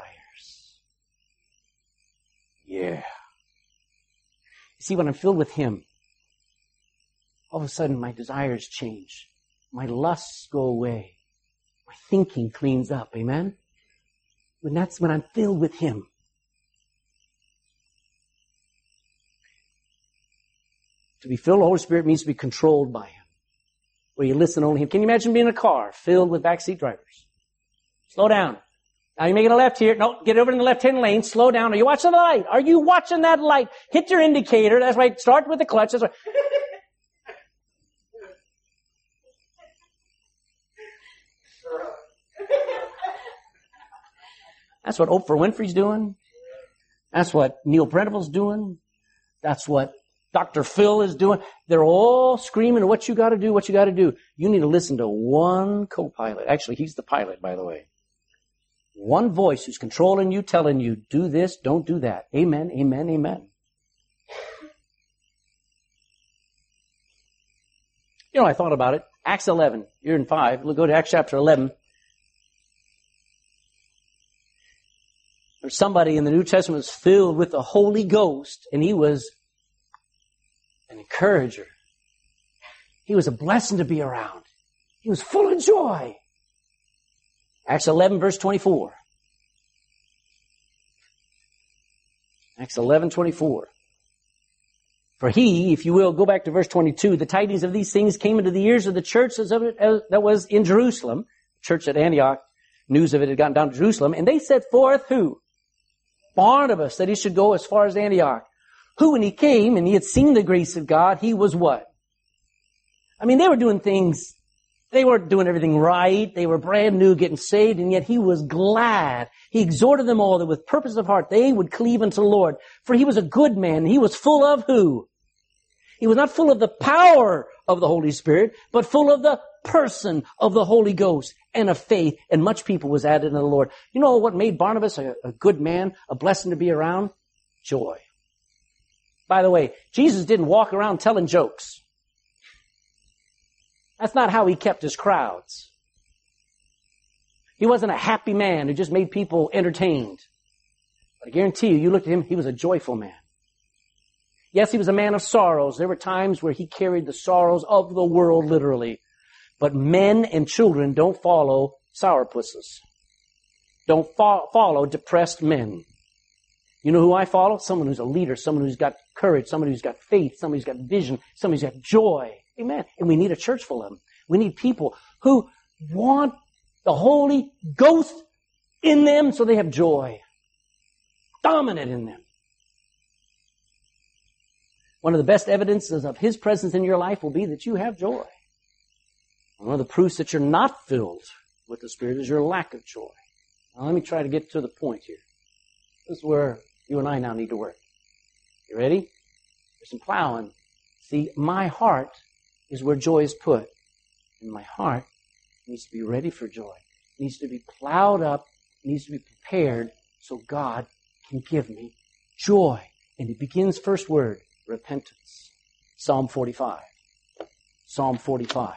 Yeah. You see, when I'm filled with Him, all of a sudden my desires change. My lusts go away. My thinking cleans up. Amen? And that's when I'm filled with Him. To be filled with the Holy Spirit means to be controlled by Him, where you listen only to Him. Can you imagine being in a car filled with backseat drivers? Slow down. Now you're making a left here. No, get over in the left-hand lane. Slow down. Are you watching the light? Are you watching that light? Hit your indicator. That's right. Start with the clutch. That's right. That's what Oprah Winfrey's doing. That's what Neil Prendeville's doing. That's what Dr. Phil is doing. They're all screaming, what you got to do, what you got to do. You need to listen to one co-pilot. Actually, he's the pilot, by the way. One voice who's controlling you, telling you, do this, don't do that. Amen, amen, amen. I thought about it. Acts 11, you're in 5. We'll go to Acts chapter 11. or somebody in the New Testament was filled with the Holy Ghost, and he was an encourager. He was a blessing to be around. He was full of joy. Acts 11, verse 24. Acts 11, 24. For he, if you will, go back to verse 22, the tidings of these things came into the ears of the church that was in Jerusalem. Church at Antioch, news of it had gotten down to Jerusalem, and they set forth who? Barnabas, that he should go as far as Antioch. Who, when he came and he had seen the grace of God, he was what? I mean, they were doing things, they weren't doing everything right. They were brand new, getting saved, and yet he was glad. He exhorted them all that with purpose of heart they would cleave unto the Lord. For he was a good man. He was full of who? He was not full of the power of the Holy Spirit, but full of the person of the Holy Ghost and of faith, and much people was added in the Lord. You know what made Barnabas a good man, a blessing to be around? Joy. By the way, Jesus didn't walk around telling jokes. That's not how he kept his crowds. He wasn't a happy man who just made people entertained. But I guarantee you, you looked at him, he was a joyful man. Yes, he was a man of sorrows. There were times where he carried the sorrows of the world literally. But men and children don't follow sourpusses. Don't follow depressed men. You know who I follow? Someone who's a leader, someone who's got courage, someone who's got faith, someone who's got vision, someone who's got joy. Amen. And we need a church full of them. We need people who want the Holy Ghost in them so they have joy. Dominant in them. One of the best evidences of His presence in your life will be that you have joy. One of the proofs that you're not filled with the Spirit is your lack of joy. Now, let me try to get to the point here. This is where you and I now need to work. You ready? There's some plowing. See, my heart is where joy is put. And my heart needs to be ready for joy. It needs to be plowed up. It needs to be prepared so God can give me joy. And it begins, first word, repentance. Psalm 45. Psalm 45.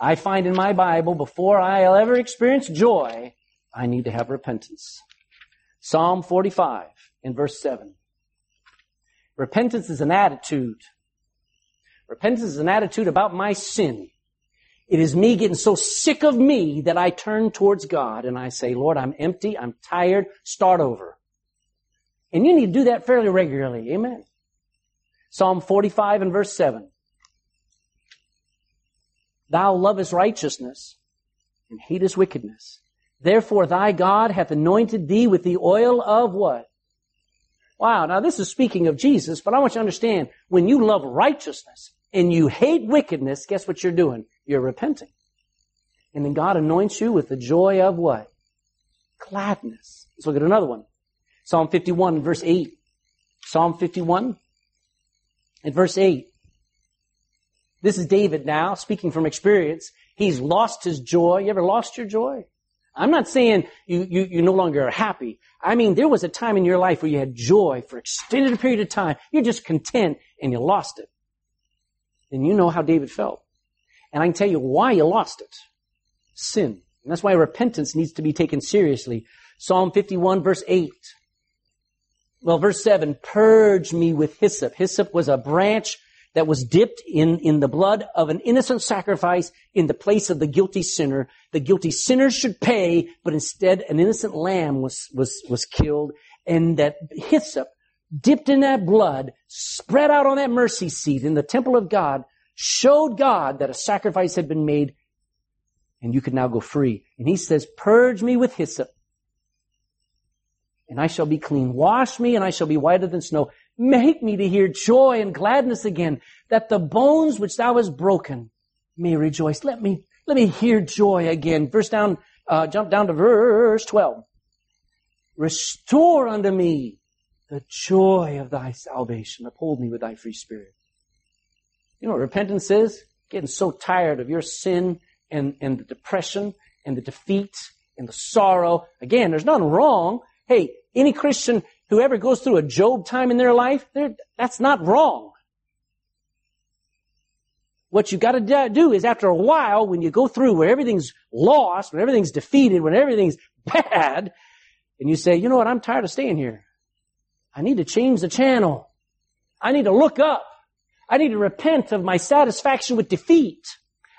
I find in my Bible, before I'll ever experience joy, I need to have repentance. Psalm 45 in verse 7. Repentance is an attitude. Repentance is an attitude about my sin. It is me getting so sick of me that I turn towards God and I say, Lord, I'm empty, I'm tired, start over. And you need to do that fairly regularly. Amen. Psalm 45 and verse 7. Thou lovest righteousness and hatest wickedness. Therefore thy God hath anointed thee with the oil of what? Wow, now this is speaking of Jesus, but I want you to understand, when you love righteousness and you hate wickedness, guess what you're doing? You're repenting. And then God anoints you with the joy of what? Gladness. Let's look at another one. Psalm 51, verse 8. Psalm 51 and verse 8. This is David now, speaking from experience. He's lost his joy. You ever lost your joy? I'm not saying you no longer are happy. I mean, there was a time in your life where you had joy for an extended period of time. You're just content, and you lost it. And you know how David felt. And I can tell you why you lost it. Sin. And that's why repentance needs to be taken seriously. Psalm 51, verse 8. Well, verse 7, purge me with hyssop. Hyssop was a branch that was dipped in the blood of an innocent sacrifice in the place of the guilty sinner. The guilty sinner should pay, but instead an innocent lamb was killed. And that hyssop dipped in that blood, spread out on that mercy seat in the temple of God, showed God that a sacrifice had been made and you could now go free. And he says, purge me with hyssop and I shall be clean. Wash me and I shall be whiter than snow. Make me to hear joy and gladness again, that the bones which thou hast broken may rejoice. Let me hear joy again. Jump down to verse 12. Restore unto me the joy of thy salvation. Uphold me with thy free spirit. You know what repentance is? Getting so tired of your sin and the depression and the defeat and the sorrow. Again, there's nothing wrong. Hey, any Christian, whoever goes through a Job time in their life, that's not wrong. What you got to do is after a while, when you go through where everything's lost, when everything's defeated, when everything's bad, and you say, you know what, I'm tired of staying here. I need to change the channel. I need to look up. I need to repent of my satisfaction with defeat.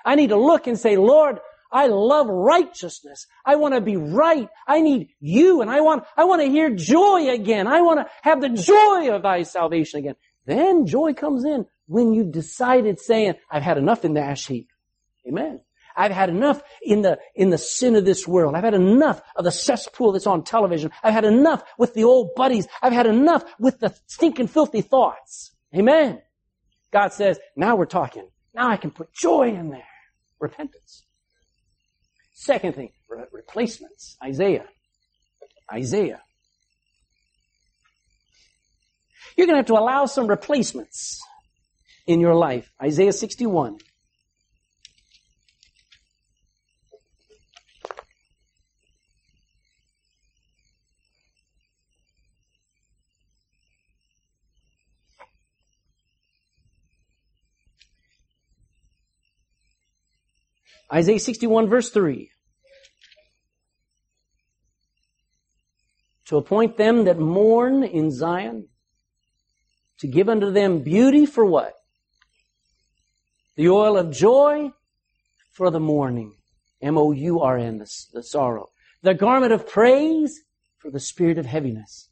I need to look and say, Lord, I love righteousness. I want to be right. I need you, and I want to hear joy again. I want to have the joy of thy salvation again. Then joy comes in when you've decided saying, I've had enough in the ash heap. Amen. I've had enough in the sin of this world. I've had enough of the cesspool that's on television. I've had enough with the old buddies. I've had enough with the stinking filthy thoughts. Amen. God says, now we're talking. Now I can put joy in there. Repentance. Second thing, replacements. Isaiah. You're going to have to allow some replacements in your life. Isaiah 61. Isaiah 61, verse 3. To appoint them that mourn in Zion, to give unto them beauty for what? The oil of joy for the mourning. M-O-U-R-N, the sorrow. The garment of praise for the spirit of heaviness.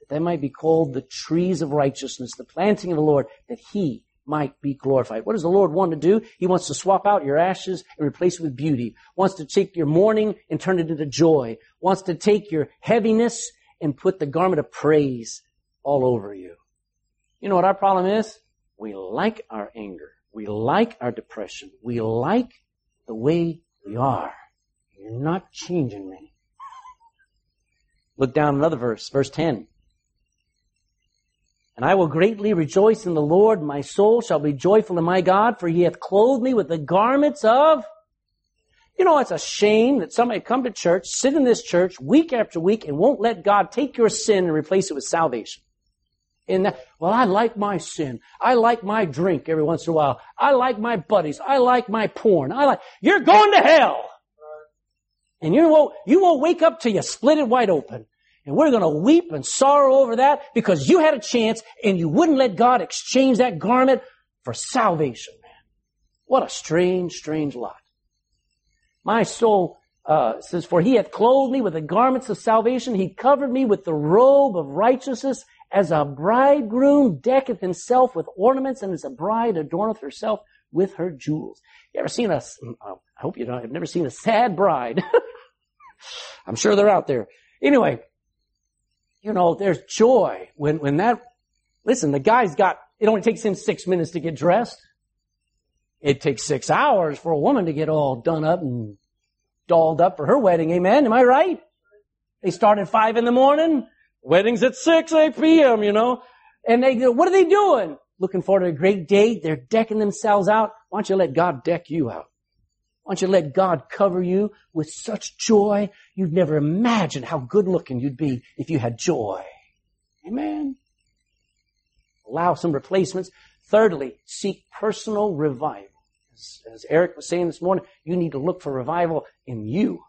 That they might be called the trees of righteousness, the planting of the Lord, that he might be glorified. What does the Lord want to do? He wants to swap out your ashes and replace it with beauty. Wants to take your mourning and turn it into joy. Wants to take your heaviness and put the garment of praise all over you. You know what our problem is? We like our anger. We like our depression. We like the way we are. You're not changing me. Look down another verse, verse 10. And I will greatly rejoice in the Lord. My soul shall be joyful in my God, for he hath clothed me with the garments of... You know, it's a shame that somebody come to church, sit in this church week after week, and won't let God take your sin and replace it with salvation. And that, well, I like my sin. I like my drink every once in a while. I like my buddies. I like my porn. You're going to hell. And you won't wake up till you split it wide open. And we're going to weep and sorrow over that because you had a chance and you wouldn't let God exchange that garment for salvation, man. What a strange, strange lot. My soul says, for he hath clothed me with the garments of salvation. He covered me with the robe of righteousness, as a bridegroom decketh himself with ornaments, and as a bride adorneth herself with her jewels. You ever seen I hope you don't. I've never seen a sad bride. I'm sure they're out there. Anyway. You know, there's joy when the guy's got, it only takes him 6 minutes to get dressed. It takes 6 hours for a woman to get all done up and dolled up for her wedding. Amen. Am I right? They start at 5 a.m. Wedding's at 6 p.m., you know. And they go, what are they doing? Looking forward to a great day. They're decking themselves out. Why don't you let God deck you out? Why don't you let God cover you with such joy? You'd never imagine how good looking you'd be if you had joy. Amen. Allow some replacements. Thirdly, seek personal revival. As Eric was saying this morning, you need to look for revival in you.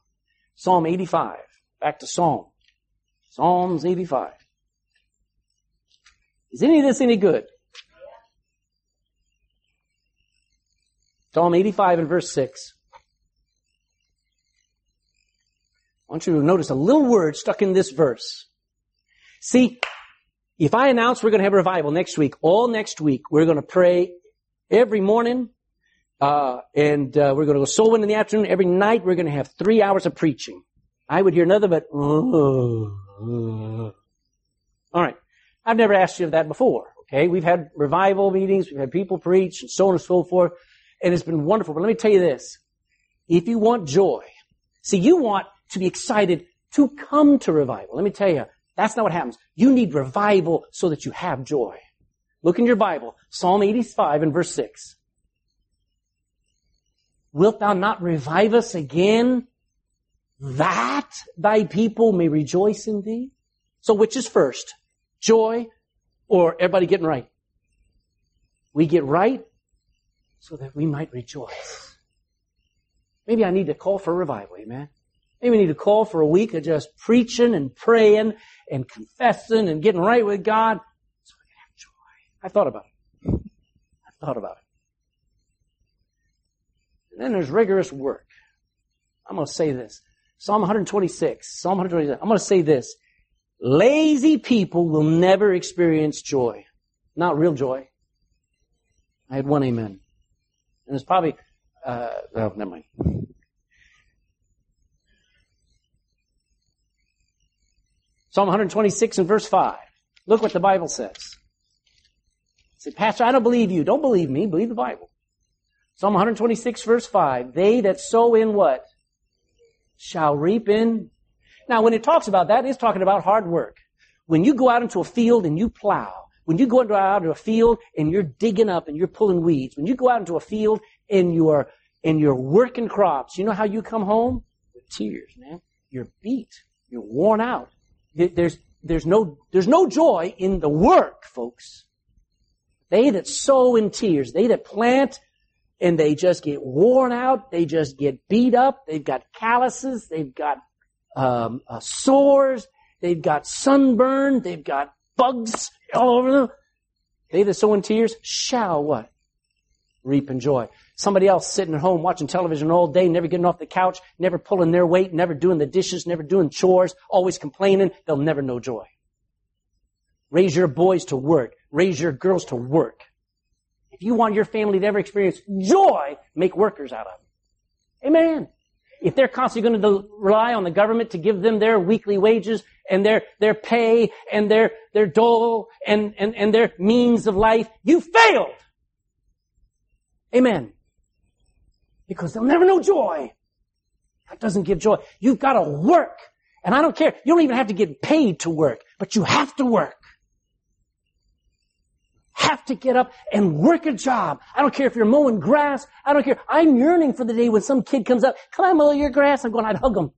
Psalm 85. Back to Psalms 85. Is any of this any good? Psalm 85 and verse 6. I want you to notice a little word stuck in this verse. See, if I announce we're going to have a revival next week, all next week, we're going to pray every morning, and we're going to go soul winning in the afternoon. Every night, we're going to have 3 hours of preaching. I would hear nothing but, All right. I've never asked you of that before, okay? We've had revival meetings. We've had people preach and so on and so forth, and it's been wonderful. But let me tell you this. If you want joy, see, you want to be excited to come to revival. Let me tell you, that's not what happens. You need revival so that you have joy. Look in your Bible, Psalm 85 and verse 6. Wilt thou not revive us again, that thy people may rejoice in thee? So which is first, joy or everybody getting right? We get right so that we might rejoice. Maybe I need to call for revival, amen? Maybe we need to call for a week of just preaching and praying and confessing and getting right with God so we can have joy. I thought about it. And then there's rigorous work. I'm going to say this. Psalm 126. I'm going to say this. Lazy people will never experience joy. Not real joy. I had one amen. And it's probably... never mind. Psalm 126 and verse 5. Look what the Bible says. Say, Pastor, I don't believe you. Don't believe me. Believe the Bible. Psalm 126 verse 5. They that sow in what? Shall reap in... Now, when it talks about that, it's talking about hard work. When you go out into a field and you plow, when you go out into a field and you're digging up and you're pulling weeds, when you go out into a field and you're working crops, you know how you come home? With tears, man. You're beat. You're worn out. There's no joy in the work, folks. They that sow in tears, they that plant, and they just get worn out. They just get beat up. They've got calluses. They've got sores, they've got sunburn, they've got bugs all over them. They that sow in tears shall what? Reap in joy. Somebody else sitting at home watching television all day, never getting off the couch, never pulling their weight, never doing the dishes, never doing chores, always complaining, they'll never know joy. Raise your boys to work. Raise your girls to work. If you want your family to ever experience joy, make workers out of them. Amen. If they're constantly going to rely on the government to give them their weekly wages and their pay and their dole and their means of life, you failed. Amen. Because they'll never know joy. That doesn't give joy. You've got to work. And I don't care. You don't even have to get paid to work, but you have to work. Have to get up and work a job. I don't care if you're mowing grass. I don't care. I'm yearning for the day when some kid comes up, can I mow your grass? I'm going, I'd hug him.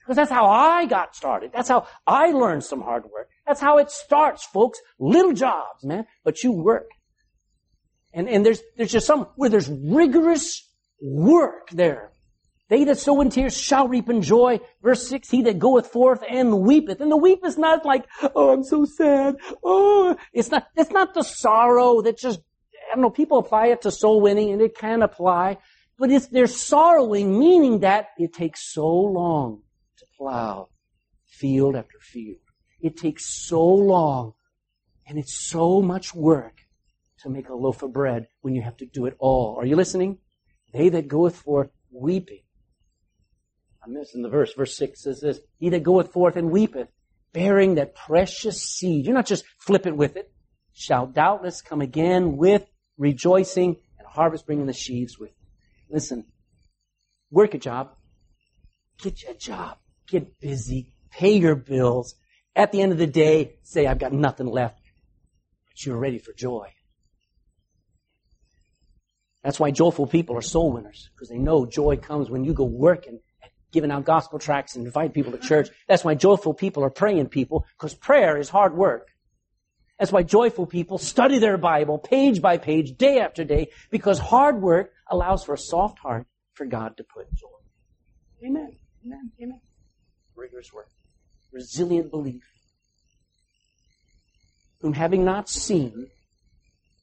Because that's how I got started. That's how I learned some hard work. That's how it starts, folks. Little jobs, man. But you work. And there's just some where there's rigorous work there. They that sow in tears shall reap in joy. Verse 6, he that goeth forth and weepeth. And the weep is not like, oh, I'm so sad. Oh, it's not the sorrow that just, I don't know, people apply it to soul winning and it can apply. But it's they're sorrowing, meaning that it takes so long to plow field after field. It takes so long and it's so much work to make a loaf of bread when you have to do it all. Are you listening? They that goeth forth weeping. I'm missing the verse. Verse 6 says this, he that goeth forth and weepeth, bearing that precious seed. You're not just flippant with it. Shall doubtless come again with rejoicing and harvest bringing the sheaves with it. Listen, work a job. Get you a job. Get busy. Pay your bills. At the end of the day, say, I've got nothing left. But you're ready for joy. That's why joyful people are soul winners, because they know joy comes when you go working, giving out gospel tracts and inviting people to church. That's why joyful people are praying people, because prayer is hard work. That's why joyful people study their Bible page by page, day after day, because hard work allows for a soft heart for God to put joy. Amen. Amen. Amen. Rigorous work. Resilient belief. Whom having not seen,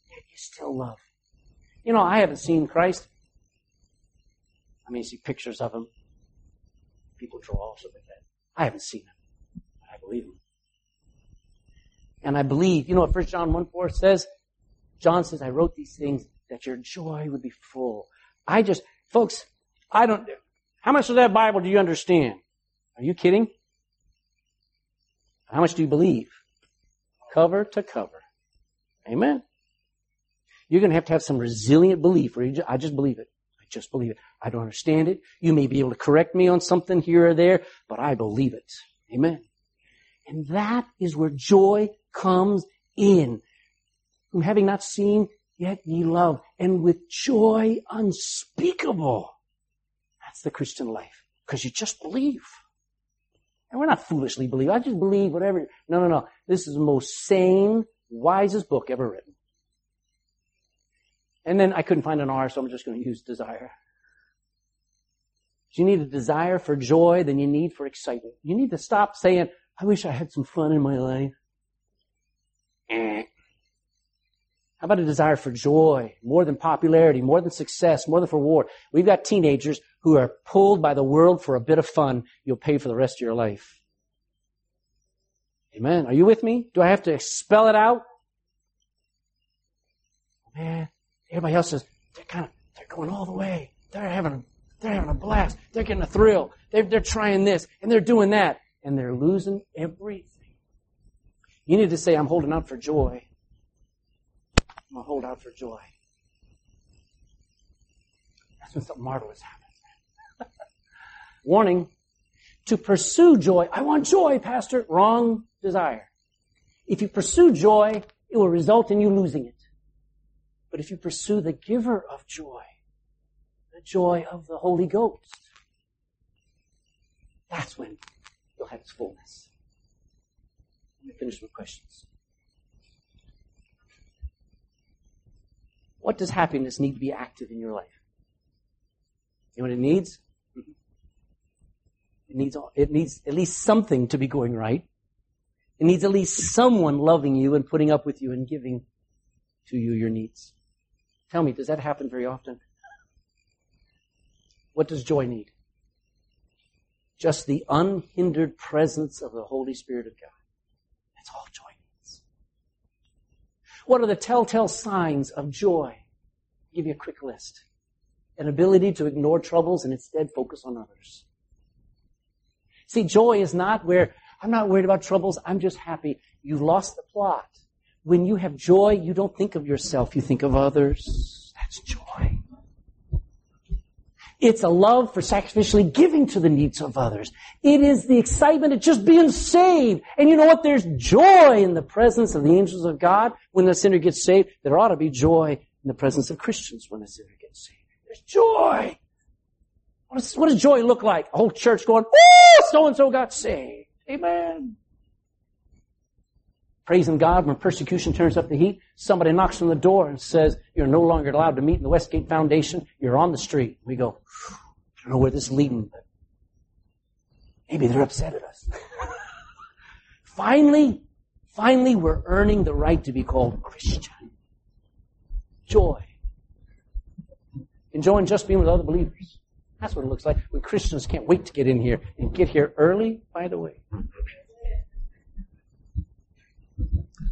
yet you still love. You know, I haven't seen Christ. I mean, you see pictures of him. People draw all sorts of things. I haven't seen him. But I believe him. And I believe, you know what 1 John 1:4 says? John says, I wrote these things that your joy would be full. Folks, how much of that Bible do you understand? Are you kidding? How much do you believe? Cover to cover. Amen. You're going to have some resilient belief. I just believe it. I just believe it. I don't understand it. You may be able to correct me on something here or there, but I believe it. Amen. And that is where joy comes in. Whom having not seen, yet ye love. And with joy unspeakable. That's the Christian life. Because you just believe. And we're not foolishly believe. I just believe whatever. No. This is the most sane, wisest book ever written. And then I couldn't find an R, so I'm just going to use desire. So you need a desire for joy than you need for excitement. You need to stop saying, I wish I had some fun in my life. How about a desire for joy, more than popularity, more than success, more than for reward? We've got teenagers who are pulled by the world for a bit of fun. You'll pay for the rest of your life. Amen. Are you with me? Do I have to spell it out? Man, everybody else says, they're going all the way. They're having a blast. They're getting a thrill. They're trying this and they're doing that and they're losing everything. You need to say, I'm holding out for joy. I'm going to hold out for joy. That's when something marvelous happens. Warning, to pursue joy. I want joy, Pastor. Wrong desire. If you pursue joy, it will result in you losing it. But if you pursue the giver of joy, the joy of the Holy Ghost, that's when you'll have its fullness. Let me finish with questions. What does happiness need to be active in your life? You know what it needs? It needs at least something to be going right. It needs at least someone loving you and putting up with you and giving to you your needs. Tell me, does that happen very often? What does joy need? Just the unhindered presence of the Holy Spirit of God. That's all joy needs. What are the telltale signs of joy? I'll give you a quick list. An ability to ignore troubles and instead focus on others. See, joy is not where, I'm not worried about troubles, I'm just happy. You've lost the plot. When you have joy, you don't think of yourself, you think of others. That's joy. It's a love for sacrificially giving to the needs of others. It is the excitement of just being saved. And you know what? There's joy in the presence of the angels of God when the sinner gets saved. There ought to be joy in the presence of Christians when the sinner gets saved. There's joy. What does joy look like? A whole church going, oh, so-and-so got saved. Amen. Praising God when persecution turns up the heat. Somebody knocks on the door and says, you're no longer allowed to meet in the Westgate Foundation. You're on the street. We go, I don't know where this is leading, but maybe they're upset at us. Finally, we're earning the right to be called Christian. Joy. Enjoying just being with other believers. That's what it looks like when Christians can't wait to get in here and get here early, by the way.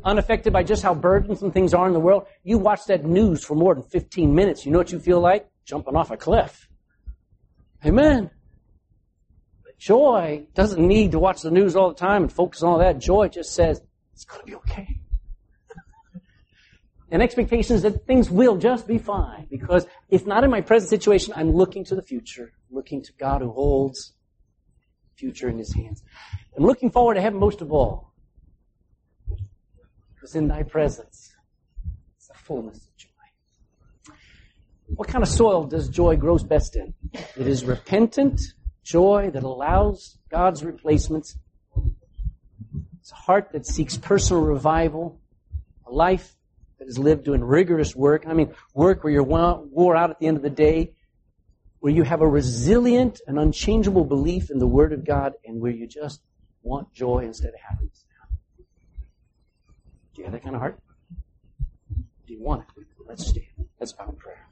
Unaffected by just how burdensome things are in the world. You watch that news for more than 15 minutes. You know what you feel like? Jumping off a cliff. Amen. But joy doesn't need to watch the news all the time and focus on all that. Joy just says, it's going to be okay. And expectations that things will just be fine. Because if not in my present situation, I'm looking to the future. Looking to God who holds the future in his hands. I'm looking forward to heaven most of all. Because in thy presence is the fullness of joy. What kind of soil does joy grow best in? It is repentant joy that allows God's replacements. It's a heart that seeks personal revival, a life that is lived doing rigorous work. I mean, work where you're wore out at the end of the day, where you have a resilient and unchangeable belief in the Word of God, and where you just want joy instead of happiness. Do you have that kind of heart? Do you want it? Let's stand. That's our prayer.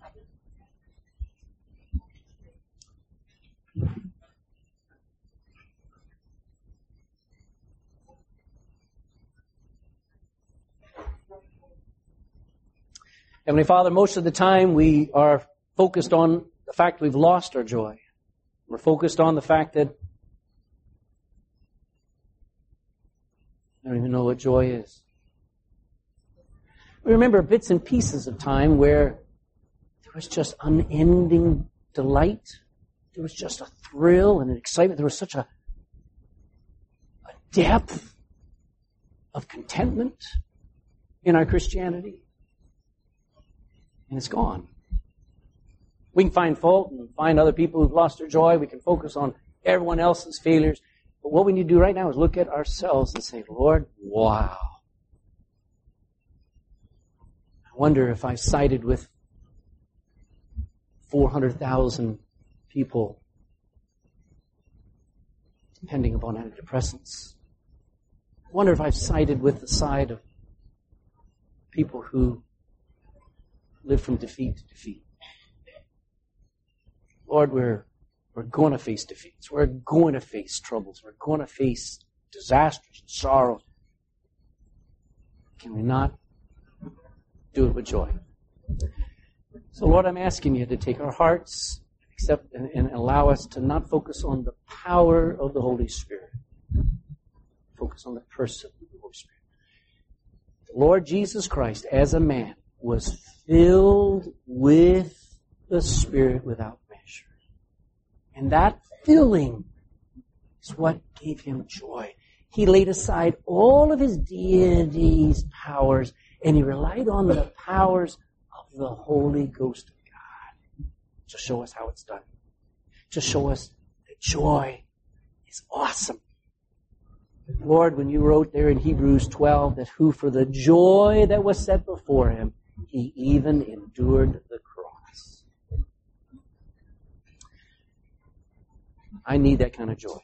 Heavenly Father, most of the time we are focused on the fact we've lost our joy. We're focused on the fact that I don't even know what joy is. We remember bits and pieces of time where there was just unending delight. There was just a thrill and an excitement. There was such a depth of contentment in our Christianity. And it's gone. We can find fault and find other people who've lost their joy. We can focus on everyone else's failures. But what we need to do right now is look at ourselves and say, Lord, wow. I wonder if I sided with 400,000 people depending upon antidepressants. I wonder if I've sided with the side of people who live from defeat to defeat. Lord, we're going to face defeats. We're going to face troubles. We're going to face disasters and sorrows. Can we not do it with joy? So, Lord, I'm asking you to take our hearts and allow us to not focus on the power of the Holy Spirit. Focus on the person of the Holy Spirit. The Lord Jesus Christ, as a man, was filled with the Spirit without measure. And that filling is what gave him joy. He laid aside all of his deity's powers, and he relied on the powers of the Holy Ghost of God to show us how it's done, to show us that joy is awesome. Lord, when you wrote there in Hebrews 12 that who for the joy that was set before him, he even endured the cross. I need that kind of joy.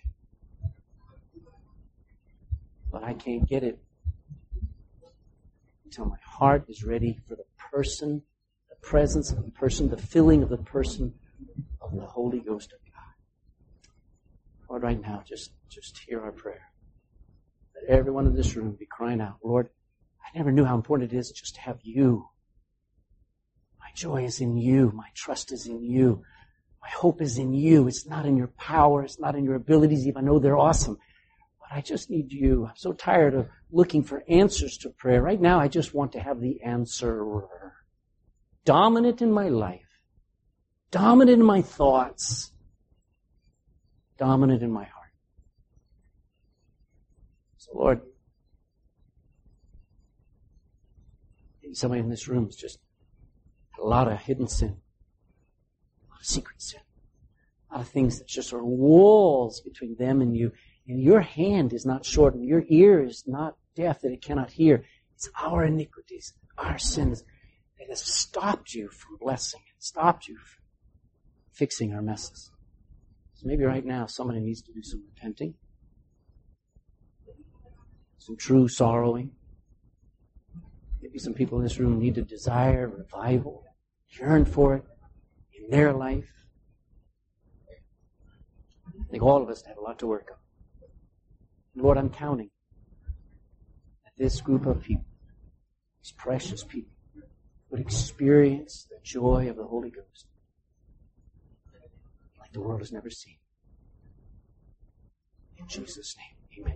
But I can't get it until my heart is ready for the person, the presence of the person, the filling of the person of the Holy Ghost of God. Lord, right now, just hear our prayer. Let everyone in this room be crying out, Lord, I never knew how important it is just to have you. My joy is in you. My trust is in you. My hope is in you. It's not in your power. It's not in your abilities, even though they're awesome. I just need you. I'm so tired of looking for answers to prayer. Right now, I just want to have the answerer. Dominant in my life. Dominant in my thoughts. Dominant in my heart. So, Lord, somebody in this room is just a lot of hidden sin. A lot of secret sin. A lot of things that just are walls between them and you. And your hand is not shortened. Your ear is not deaf that it cannot hear. It's our iniquities, our sins that has stopped you from blessing and stopped you from fixing our messes. So maybe right now somebody needs to do some repenting, some true sorrowing. Maybe some people in this room need to desire revival, yearn for it in their life. I think all of us have a lot to work on. Lord, I'm counting that this group of people, these precious people, would experience the joy of the Holy Ghost like the world has never seen. In Jesus' name, amen.